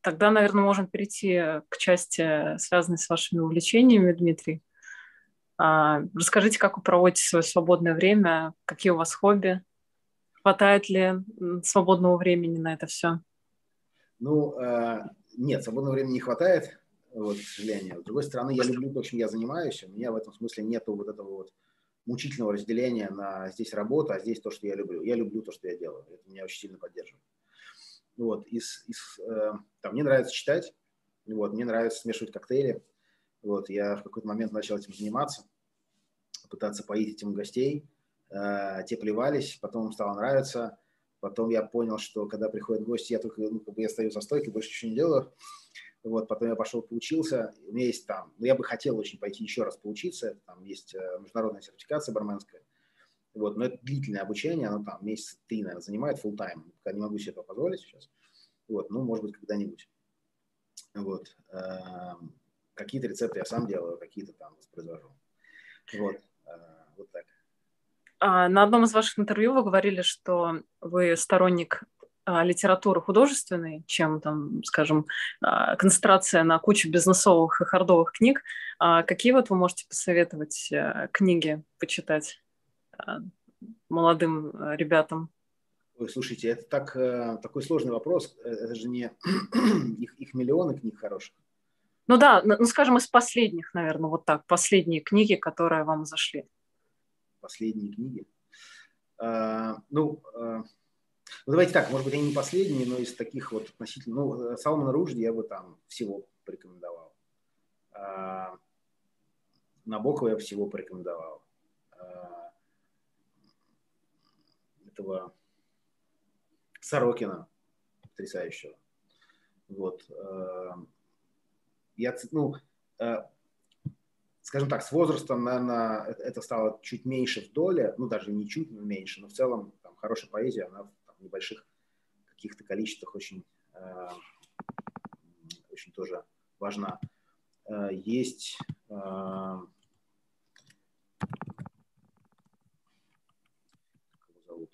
тогда, наверное, можем перейти к части, связанной с вашими увлечениями, Дмитрий. А, расскажите, как вы проводите свое свободное время, какие у вас хобби, хватает ли свободного времени на это все? Ну, а, нет, свободного времени не хватает, вот, к сожалению. С другой стороны, я люблю то, чем я занимаюсь, у меня в этом смысле нету вот этого вот мучительного разделения на здесь работа, а здесь то, что я люблю. Я люблю то, что я делаю, это меня очень сильно поддерживает. Вот, из, из, э, там, мне нравится читать, Вот, мне нравится смешивать коктейли. Вот, я в какой-то момент начал этим заниматься, пытаться поить этим гостей. Э, те плевались, потом им стало нравиться. Потом я понял, что когда приходят гости, я только ну, как бы я стою за стойкой, больше ничего не делаю. Вот, потом я пошел поучился. У меня есть там, ну, я бы хотел очень пойти еще раз поучиться. Там есть международная сертификация барменская. Вот, но это длительное обучение, оно там месяца три, наверное, занимает фулл-тайм. Я не могу себе этого позволить сейчас. Вот, ну, может быть, когда-нибудь. Вот. Какие-то рецепты я сам делаю, какие-то там воспроизвожу. Вот, вот так. На одном из ваших интервью вы говорили, что вы сторонник литературы художественной, чем, там, скажем, концентрация на кучу бизнесовых и хардовых книг. Какие вот вы можете посоветовать книги почитать молодым ребятам? Ой, слушайте, это так, такой сложный вопрос. Это же не их, их миллионы книг хороших. Ну да, ну скажем, из последних, наверное, вот так, последние книги, которые вам зашли. Последние книги? А, ну, а, ну, давайте так, может быть, они не последние, но из таких вот относительно... Ну, Салмана Ружди я бы там всего порекомендовал. А, Набокова я всего порекомендовал. А, этого... Сорокина, потрясающего. Вот. Я, ну, скажем так, с возрастом, наверное, это стало чуть меньше в доле, ну, даже не чуть меньше, но в целом там, хорошая поэзия, она там, в небольших каких-то количествах очень, очень тоже важна. Есть... Как его зовут?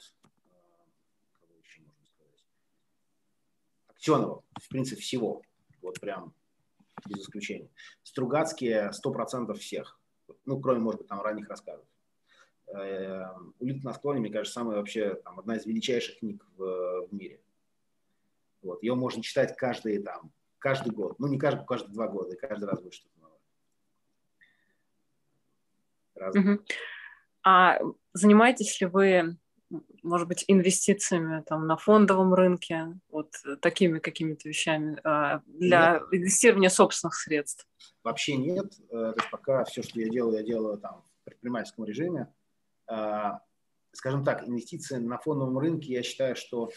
Аксенова, в принципе, всего, вот прям без исключения. Стругацкие сто процентов всех, ну, кроме, может быть, там ранних рассказов. «Улица на склоне», мне кажется, самая вообще, там, одна из величайших книг в, в мире. Вот, ее можно читать каждый, там, каждый год, ну, не каждый, каждые два года, и каждый раз будет что-то новое. Раз. Угу. А занимаетесь ли вы... может быть, инвестициями там, на фондовом рынке, вот такими какими-то вещами для нет. инвестирования собственных средств? Вообще нет. То есть пока все, что я делаю, я делаю там, в предпринимательском режиме. Скажем так, инвестиции на фондовом рынке, я считаю, что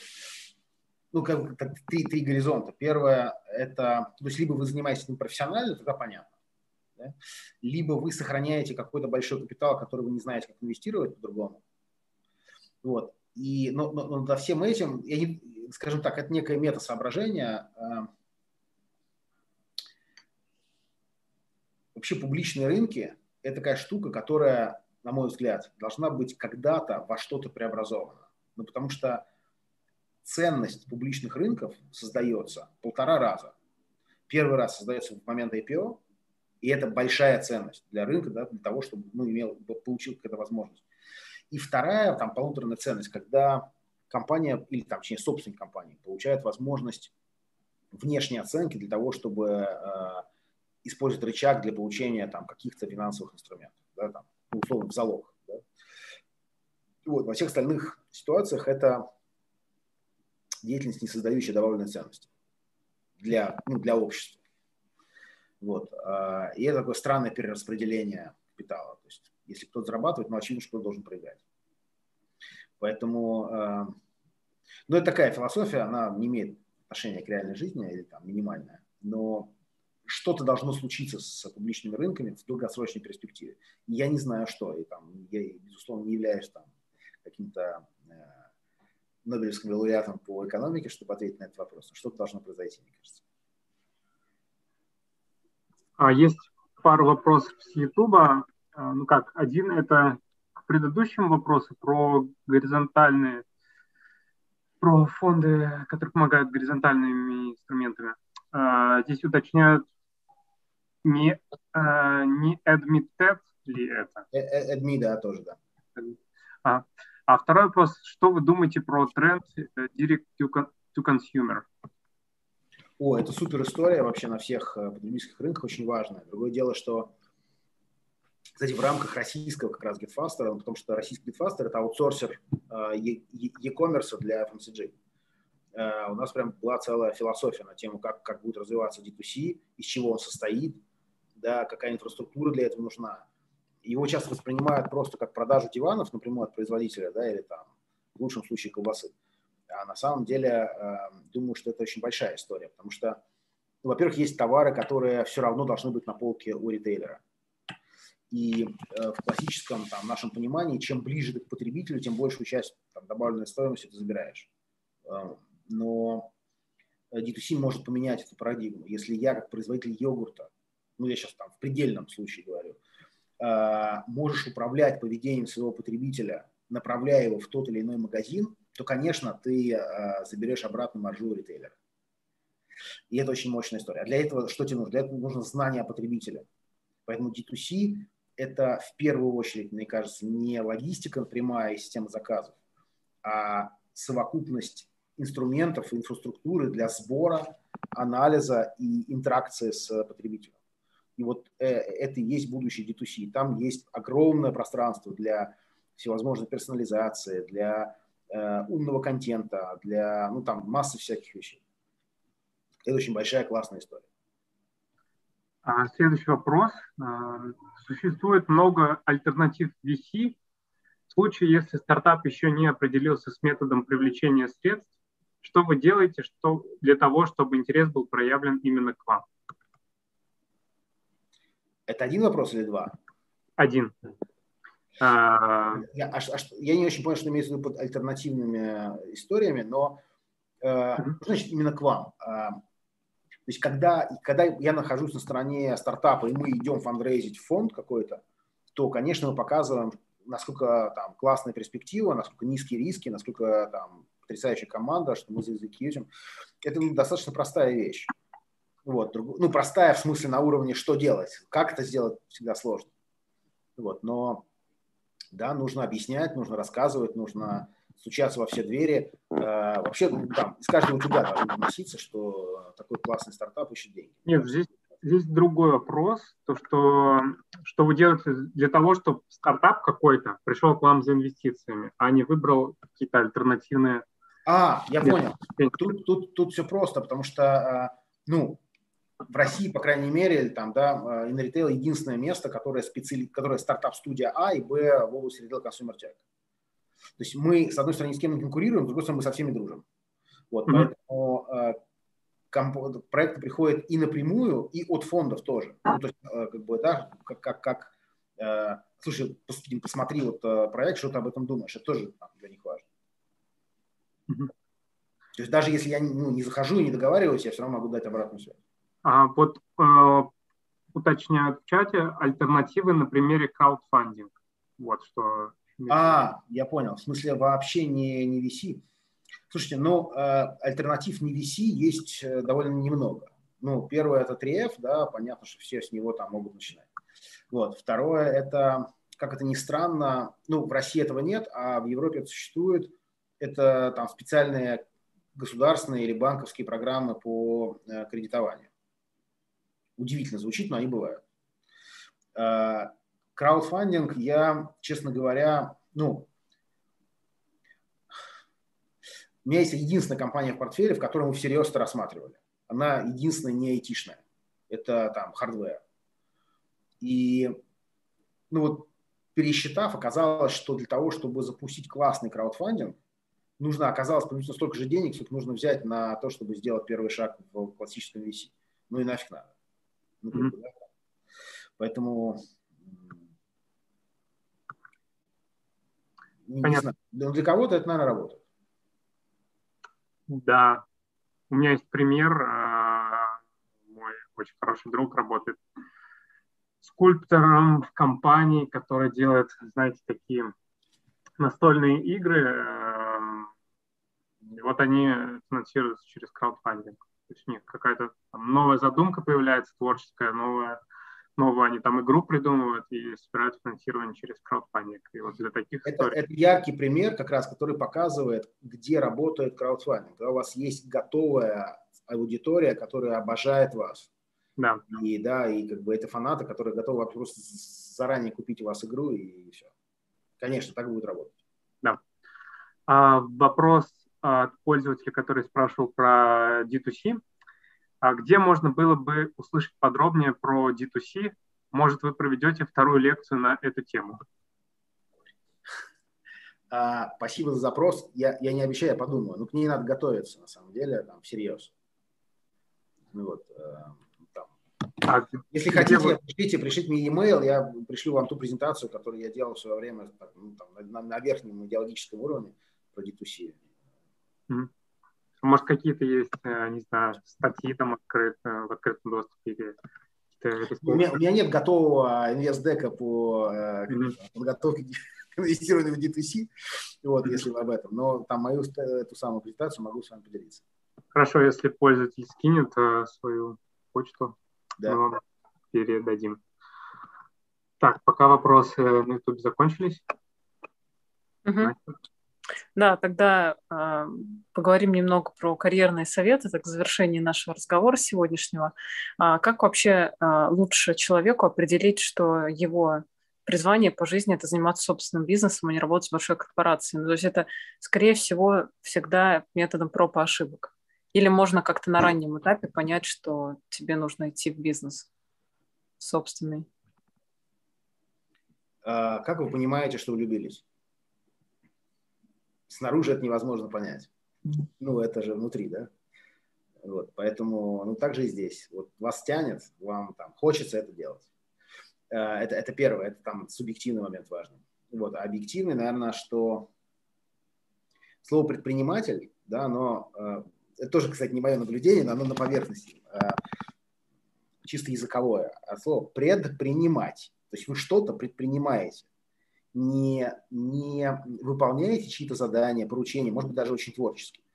ну, как, так, три, три горизонта. Первое – это, то есть либо вы занимаетесь им профессионально, тогда понятно, да? Либо вы сохраняете какой-то большой капитал, который вы не знаете, как инвестировать по-другому. Вот. И, но, но, но за всем этим, я не, скажем так, это некое мета-соображение. Вообще публичные рынки – это такая штука, которая, на мой взгляд, должна быть когда-то во что-то преобразована. Ну, потому что ценность публичных рынков создается полтора раза. Первый раз создается в момент ай пи о, и это большая ценность для рынка, да, для того, чтобы ну, имел, получил какую-то возможность. И вторая, там, полуторная ценность, когда компания, или там, точнее, собственник компании получает возможность внешней оценки для того, чтобы э, использовать рычаг для получения там каких-то финансовых инструментов, да, там, условно, в залог. Да. Вот, во всех остальных ситуациях это деятельность, не создающая добавленной ценности для, ну, для общества. Вот. И это такое странное перераспределение капитала. То есть, если кто-то зарабатывает, ну, очевидно, что кто-то должен проиграть. Поэтому, э, ну, это такая философия, она не имеет отношения к реальной жизни, или там минимальная, но что-то должно случиться с публичными рынками в долгосрочной перспективе. И я не знаю, что, и там, я, безусловно, не являюсь там каким-то э, Нобелевским лауреатом по экономике, чтобы ответить на этот вопрос. Что-то должно произойти, мне кажется. А есть пару вопросов с Ютуба. Ну как, один это к предыдущему вопросу про горизонтальные, про фонды, которые помогают горизонтальными инструментами. Здесь уточняют, не, не admitted ли это? Admit, да, тоже, да. А, а второй вопрос, что вы думаете про тренд direct to consumer? О, это супер история вообще на всех потребительских рынках, очень важная. Другое дело, что кстати, в рамках российского как раз GetFaster, потому что российский GetFaster – это аутсорсер e-commerce для эф эм си джи. э, у нас прям была целая философия на тему, как, как будет развиваться ди ту си, из чего он состоит, да, какая инфраструктура для этого нужна. Его часто воспринимают просто как продажу диванов напрямую от производителя, да, или там в лучшем случае колбасы. А на самом деле, э, думаю, что это очень большая история, потому что, ну, во-первых, есть товары, которые все равно должны быть на полке у ритейлера. И э, в классическом там, нашем понимании, чем ближе ты к потребителю, тем большую часть там, добавленной стоимости ты забираешь. Э, но ди ту си может поменять эту парадигму. Если я, как производитель йогурта, ну я сейчас там в предельном случае говорю, э, можешь управлять поведением своего потребителя, направляя его в тот или иной магазин, то, конечно, ты э, заберешь обратно маржу у ритейлера. И это очень мощная история. А для этого что тебе нужно? Для этого нужно знание о потребителе. Поэтому ди ту си – это в первую очередь, мне кажется, не логистика прямая и система заказов, а совокупность инструментов, инфраструктуры для сбора, анализа и интеракции с потребителем. И вот э, это и есть будущее ди ту си. Там есть огромное пространство для всевозможной персонализации, для э, умного контента, для, ну, там, массы всяких вещей. Это очень большая классная история. Следующий вопрос. Существует много альтернатив ви си. В случае, если стартап еще не определился с методом привлечения средств, что вы делаете что для того, чтобы интерес был проявлен именно к вам? Это один вопрос или два? Один. Я, а, я не очень понял, что имеется в виду под альтернативными историями, но что значит именно к вам? То есть, когда, когда я нахожусь на стороне стартапа, и мы идем фандрейзить в фонд какой-то, то, конечно, мы показываем, насколько там классная перспектива, насколько низкие риски, насколько там потрясающая команда, что мы за языки идем. Это, ну, достаточно простая вещь. Вот. Ну, простая в смысле на уровне, что делать. Как это сделать, всегда сложно. Вот. Но, да, нужно объяснять, нужно рассказывать, нужно стучаться во все двери. Э, вообще, ну, там, из каждого туда должно относиться, что такой классный стартап ищет деньги. Нет, здесь, здесь другой вопрос. То, что, что вы делаете для того, чтобы стартап какой-то пришел к вам за инвестициями, а не выбрал какие-то альтернативные... А, я понял. Тут, тут, тут все просто, потому что, ну, в России, по крайней мере, там, да, InRetail единственное место, которое, специ... которое стартап-студия А и Б в области Retail Consumer Tech. То есть мы, с одной стороны, ни с кем не конкурируем, с другой стороны, мы со всеми дружим. Вот, mm-hmm. Поэтому э, комп- проекты приходят и напрямую, и от фондов тоже. Ну, то есть, э, как бы, да, как, как, как э, слушай, пос- посмотри вот э, проект, что ты об этом думаешь, это тоже там, для них важно. Mm-hmm. То есть даже если я, ну, не захожу и не договариваюсь, я все равно могу дать обратную связь. А вот э, уточняю в чате альтернативы на примере краудфандинга. Вот что... А, я понял. В смысле вообще не, не ви си. Слушайте, ну, э, альтернатив не ви си есть довольно немного. Ну, первое – это три эф, да, понятно, что все с него там могут начинать. Вот. Второе – это, как это ни странно, ну, в России этого нет, а в Европе это существует. Это там специальные государственные или банковские программы по э, кредитованию. Удивительно звучит, но они бывают. Э, Краудфандинг, я, честно говоря, ну, у меня есть единственная компания в портфеле, в которой мы всерьез это рассматривали. Она единственная не айтишная. Это там хардвер. И, ну вот, пересчитав, оказалось, что для того, чтобы запустить классный краудфандинг, нужно, оказалось, приблизительно столько же денег, сколько нужно взять на то, чтобы сделать первый шаг в классическом ви си. Ну и нафиг надо. Ну, mm-hmm. да? Поэтому... Понятно. Для кого-то это, наверное, работает. Да. У меня есть пример. Мой очень хороший друг работает скульптором в компании, которая делает, знаете, такие настольные игры. И вот они финансируются через краудфандинг. То есть у них какая-то новая задумка появляется, творческая, новая. Новую они там игру придумывают и собирают финансирование через краудфандинг. И вот для таких это, это яркий пример, как раз, который показывает, где работает краудфандинг. Когда у вас есть готовая аудитория, которая обожает вас. Да. И да, и как бы это фанаты, которые готовы просто заранее купить у вас игру и все. Конечно, так будет работать. Да. А, вопрос от пользователя, который спрашивал про ди ту си. Где можно было бы услышать подробнее про ди ту си? Может, вы проведете вторую лекцию на эту тему? А, спасибо за запрос. Я, я не обещаю, я подумаю. Но к ней надо готовиться, на самом деле, там, всерьез. Ну, вот, там. А, Если хотите, вы... пришлите, пришлите мне e-mail, я пришлю вам ту презентацию, которую я делал в свое время ну, там, на, на верхнем идеологическом уровне про ди ту си. Mm-hmm. Может, какие-то есть, не знаю, статьи там открыты, в открытом доступе? Или... У, меня, у меня нет готового инвестдека по mm-hmm. подготовке к инвестированию в ди ту си, вот, mm-hmm. если вы об этом. Но там мою эту самую презентацию могу с вами поделиться. Хорошо, если пользователь скинет свою почту, да. мы вам передадим. Так, пока вопросы на YouTube закончились. Mm-hmm. Да, тогда э, поговорим немного про карьерные советы, так, в завершении нашего разговора сегодняшнего. А как вообще э, лучше человеку определить, что его призвание по жизни – это заниматься собственным бизнесом, а не работать в большой корпорации? Ну, то есть это, скорее всего, всегда методом проб и ошибок. Или можно как-то на раннем этапе понять, что тебе нужно идти в бизнес собственный? А как вы понимаете, что влюбились? Снаружи это невозможно понять. Ну, это же внутри, да? Вот, поэтому, ну, так же и здесь. Вот вас тянет, вам там хочется это делать. Это, это первое, это там субъективный момент важный. Вот, а объективный, наверное, что слово предприниматель, да, но это тоже, кстати, не мое наблюдение, но оно на поверхности. Чисто языковое. А слово предпринимать. То есть вы что-то предпринимаете. Не, не выполняете чьи-то задания, поручения, может быть, даже очень творческие.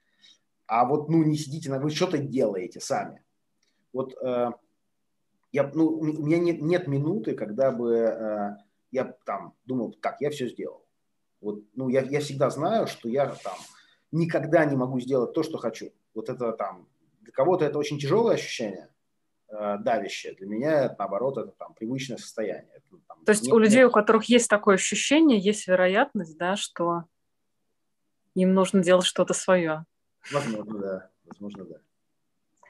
А вот, ну, не сидите, на вы что-то делаете сами. Вот э, я, ну, у меня нет, нет минуты, когда бы э, я там думал, так, я все сделал. Вот, ну, я, я всегда знаю, что я там никогда не могу сделать то, что хочу. Вот это там, для кого-то это очень тяжелое ощущение, давящее. Для меня, это, наоборот, это там привычное состояние. Это, там, То есть нет, у людей, нет... у которых есть такое ощущение, есть вероятность, да, что им нужно делать что-то свое. Возможно, да. Возможно, да.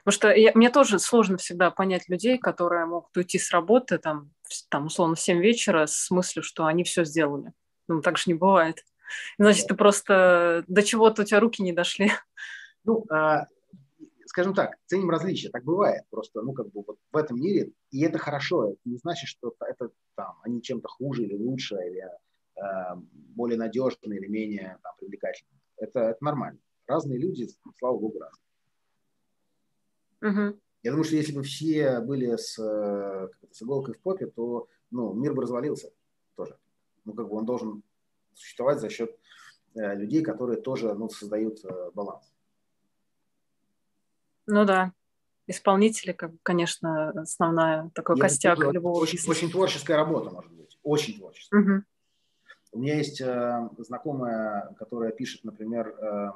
Потому что я, мне тоже сложно всегда понять людей, которые могут уйти с работы, там, там условно, в семь вечера с мыслью, что они все сделали. Ну, так же не бывает. Значит, да. ты просто до чего-то у тебя руки не дошли. Ну, а... скажем так, ценим различия, так бывает просто, ну, как бы вот в этом мире, и это хорошо, это не значит, что это там, они чем-то хуже или лучше, или э, более надежные, или менее там, привлекательные. Это, это нормально. Разные люди, слава богу, разные. Угу. Я думаю, что если бы все были с, с иголкой в попе, то, ну, мир бы развалился тоже. Ну, как бы он должен существовать за счет э, людей, которые тоже, ну, создают э, баланс. Ну да, исполнители, конечно, основная такой я костяк думаю, любого очень, очень творческая работа, может быть, очень творческая. Угу. У меня есть э, знакомая, которая пишет, например, э,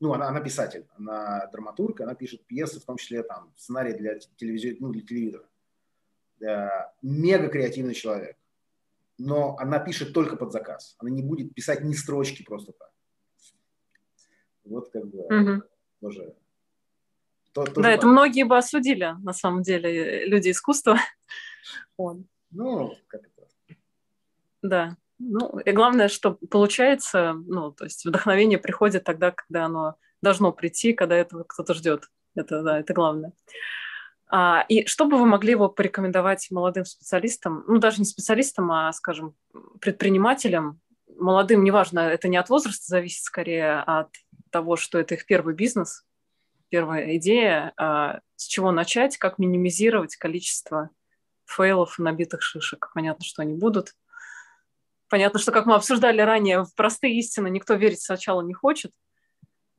ну, она, она писатель, она драматург, она пишет пьесы, в том числе там сценарий для, телевизи... ну, для телевизора. Э, мега креативный человек, но она пишет только под заказ. Она не будет писать ни строчки просто так. Вот как бы угу. тоже... То, то да, это важно. Многие бы осудили, на самом деле, люди искусства. Ну, как это. Да. Ну, и главное, что получается, ну, то есть вдохновение приходит тогда, когда оно должно прийти, когда этого кто-то ждет. Это, да, это главное. А, и что бы вы могли его порекомендовать молодым специалистам, ну, даже не специалистам, а, скажем, предпринимателям, молодым, неважно, это не от возраста зависит, скорее от того, что это их первый бизнес, первая идея, с чего начать, как минимизировать количество фейлов и набитых шишек. Понятно, что они будут. Понятно, что, как мы обсуждали ранее, в простые истины никто верить сначала не хочет,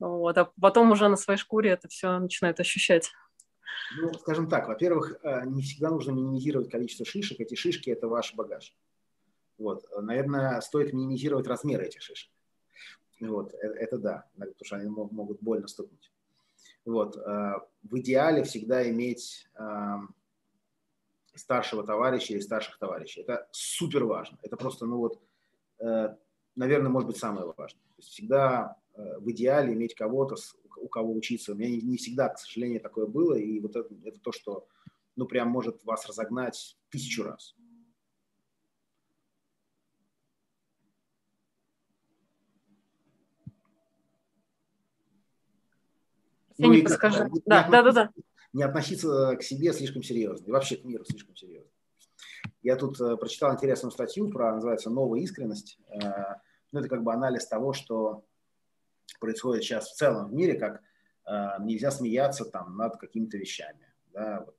вот, а потом уже на своей шкуре это все начинает ощущать. Ну, скажем так, во-первых, не всегда нужно минимизировать количество шишек. Эти шишки – это ваш багаж. Вот. Наверное, стоит минимизировать размеры этих шишек. Вот. Это да, потому что они могут больно стукнуть. Вот. В идеале всегда иметь старшего товарища или старших товарищей. Это супер важно. Это просто, ну вот, наверное, может быть, самое важное. То есть всегда в идеале иметь кого-то, у кого учиться. У меня не всегда, к сожалению, такое было, и вот это, это то, что, ну, прям может вас разогнать тысячу раз. Я ну, не подскажу. Не, да, не да, да, да. Не относиться к себе слишком серьезно, и вообще к миру слишком серьезно. Я тут э, прочитал интересную статью про, называется, «Новая искренность». Э, ну, это как бы анализ того, что происходит сейчас в целом в мире, как э, нельзя смеяться там над какими-то вещами. Да, вот.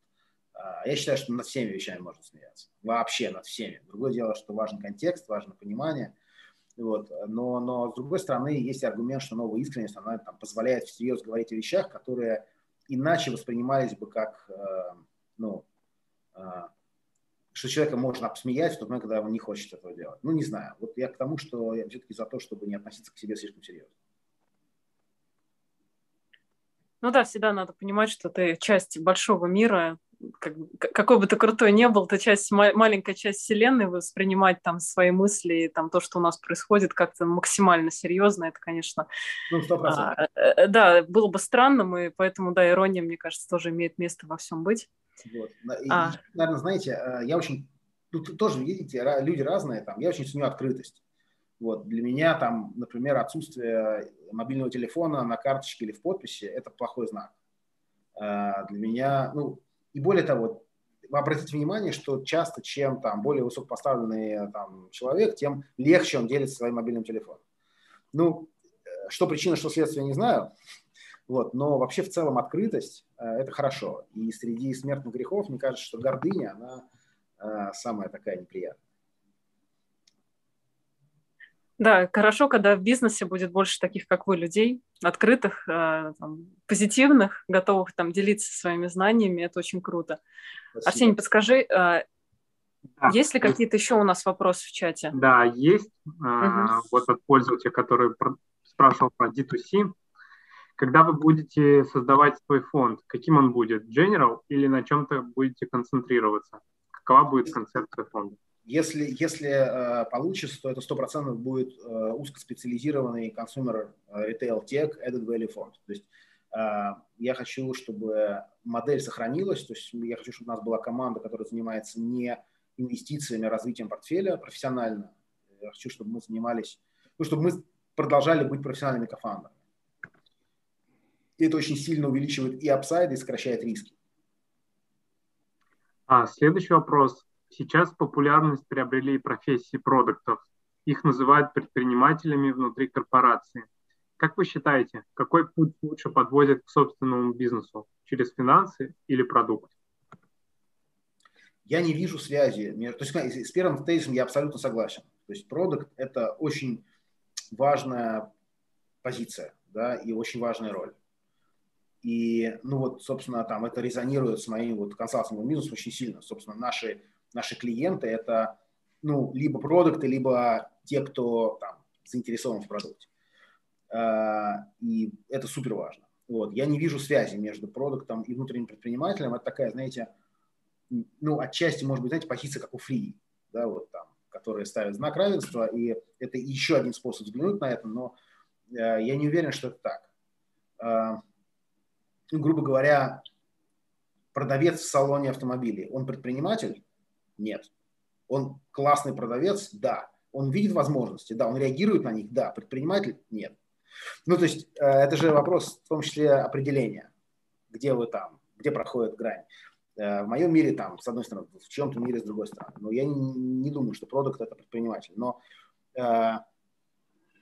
э, я считаю, что над всеми вещами можно смеяться. Вообще над всеми. Другое дело, что важен контекст, важно понимание. Вот. Но, но, с другой стороны, есть аргумент, что новая искренность, она там позволяет всерьез говорить о вещах, которые иначе воспринимались бы как, э, ну, э, что человека можно обсмеять в тот момент, когда он не хочет этого делать. Ну, не знаю. Вот я к тому, что я все-таки за то, чтобы не относиться к себе слишком серьезно. Ну да, всегда надо понимать, что ты часть большого мира. Как, какой бы ты крутой ни был, ты часть, маленькая часть вселенной, воспринимать там свои мысли, там то, что у нас происходит, как-то максимально серьезно, это, конечно, ну, сто процентов. А, да, было бы странным, и поэтому, да, ирония, мне кажется, тоже имеет место во всем быть. Вот. И, а. Наверное, знаете, я очень, ну, тоже, видите, люди разные, там, я очень ценю открытость. Вот. Для меня, там, например, отсутствие мобильного телефона на карточке или в подписи – это плохой знак. Для меня, ну, и более того, вы обратите внимание, что часто, чем там более высокопоставленный там, человек, тем легче он делится своим мобильным телефоном. Ну, что причина, что следствие, не знаю. Вот, но вообще в целом открытость – это хорошо. И среди смертных грехов, мне кажется, что гордыня, она э, самая такая неприятная. Да, хорошо, когда в бизнесе будет больше таких, как вы, людей, открытых, э, там, позитивных, готовых там, делиться своими знаниями. Это очень круто. Спасибо. Арсений, подскажи, э, да. есть ли какие-то еще у нас вопросы в чате? Да, есть. Угу. Вот от пользователя, который спрашивал про ди ту си. Когда вы будете создавать свой фонд, каким он будет? General или на чем-то будете концентрироваться? Какова будет концепция фонда? Если, если э, получится, то это сто процентов будет э, узкоспециализированный consumer retail tech added value фонд. То есть э, я хочу, чтобы модель сохранилась, то есть я хочу, чтобы у нас была команда, которая занимается не инвестициями, а развитием портфеля профессионально. Я хочу, чтобы мы занимались, ну, чтобы мы продолжали быть профессиональными кофаундерами. Это очень сильно увеличивает и апсайды, и сокращает риски. А, следующий вопрос. Сейчас популярность приобрели профессии продуктов. Их называют предпринимателями внутри корпорации. Как вы считаете, какой путь лучше подводит к собственному бизнесу? Через финансы или продукт? Я не вижу связи. То есть, с первым тезисом я абсолютно согласен. То есть продукт – это очень важная позиция, да, и очень важная роль. И, ну вот, собственно, там это резонирует с моим вот консалтинговым бизнесом очень сильно. Собственно, наши Наши клиенты – это, ну, либо продукты, либо те, кто там, заинтересован в продукте. И это супер важно. Вот. Я не вижу связи между продуктом и внутренним предпринимателем. Это такая, знаете, ну, отчасти, может быть, знаете, позиция, как у фри, да, вот там, которые ставят знак равенства. И это еще один способ взглянуть на это, но я не уверен, что это так. Ну, грубо говоря, продавец в салоне автомобилей, он предприниматель? Нет. Он классный продавец? Да. Он видит возможности? Да. Он реагирует на них? Да. Предприниматель? Нет. Ну, то есть, э, это же вопрос в том числе определения. Где вы там? Где проходит грань? Э, в моем мире там, с одной стороны, в чем-то мире с другой стороны. Но я не, не думаю, что продукт – это предприниматель. Но э,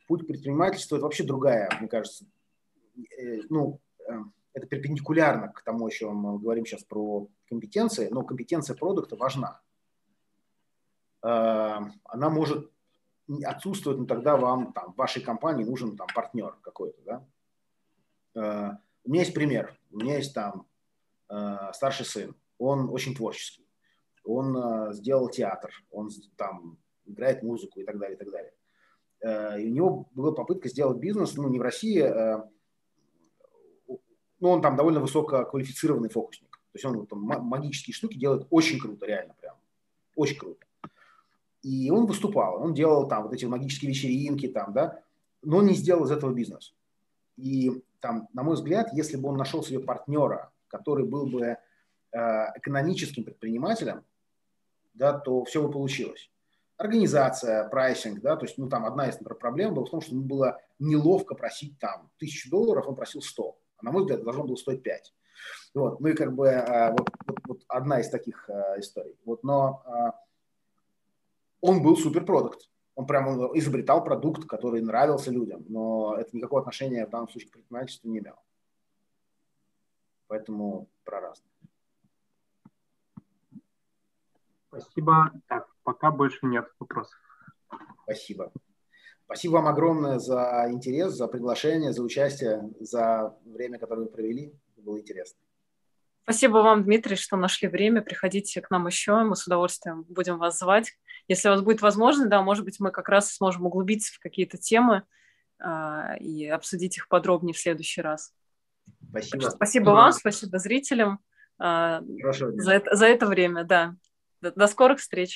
путь предпринимательства – это вообще другая, мне кажется. Э, ну, э, это перпендикулярно к тому, о чем мы говорим сейчас про компетенции. Но компетенция продукта важна. Она может отсутствовать, но тогда вам там, в вашей компании нужен там, партнер какой-то. Да? У меня есть пример. У меня есть там старший сын. Он очень творческий. Он сделал театр. Он там играет музыку и так далее. И так далее. И у него была попытка сделать бизнес, ну, не в России, но он там довольно высококвалифицированный фокусник. То есть он там, магические штуки делает очень круто, реально прям. Очень круто. И он выступал, он делал там вот эти магические вечеринки, там, да, но он не сделал из этого бизнес. И, там, на мой взгляд, если бы он нашел себе партнера, который был бы экономическим предпринимателем, да, то все бы получилось. Организация, прайсинг, да, то есть, ну, там одна из, например, проблем была в том, что ему было неловко просить там тысячу долларов, он просил сто, а на мой взгляд, должно было стоить пять. Вот, ну и как бы вот, вот, вот одна из таких а, историй. Вот, но а, он был суперпродукт, он прямо изобретал продукт, который нравился людям, но это никакого отношения в данном случае к предпринимательству не имело. Поэтому про разное. Спасибо. Так, пока больше нет вопросов. Спасибо. Спасибо вам огромное за интерес, за приглашение, за участие, за время, которое вы провели. Было интересно. Спасибо вам, Дмитрий, что нашли время. Приходите к нам еще, мы с удовольствием будем вас звать. Если у вас будет возможность, да, может быть, мы как раз сможем углубиться в какие-то темы э, и обсудить их подробнее в следующий раз. Спасибо. Спасибо вам, спасибо зрителям э, за, это, за это время, да. До скорых встреч!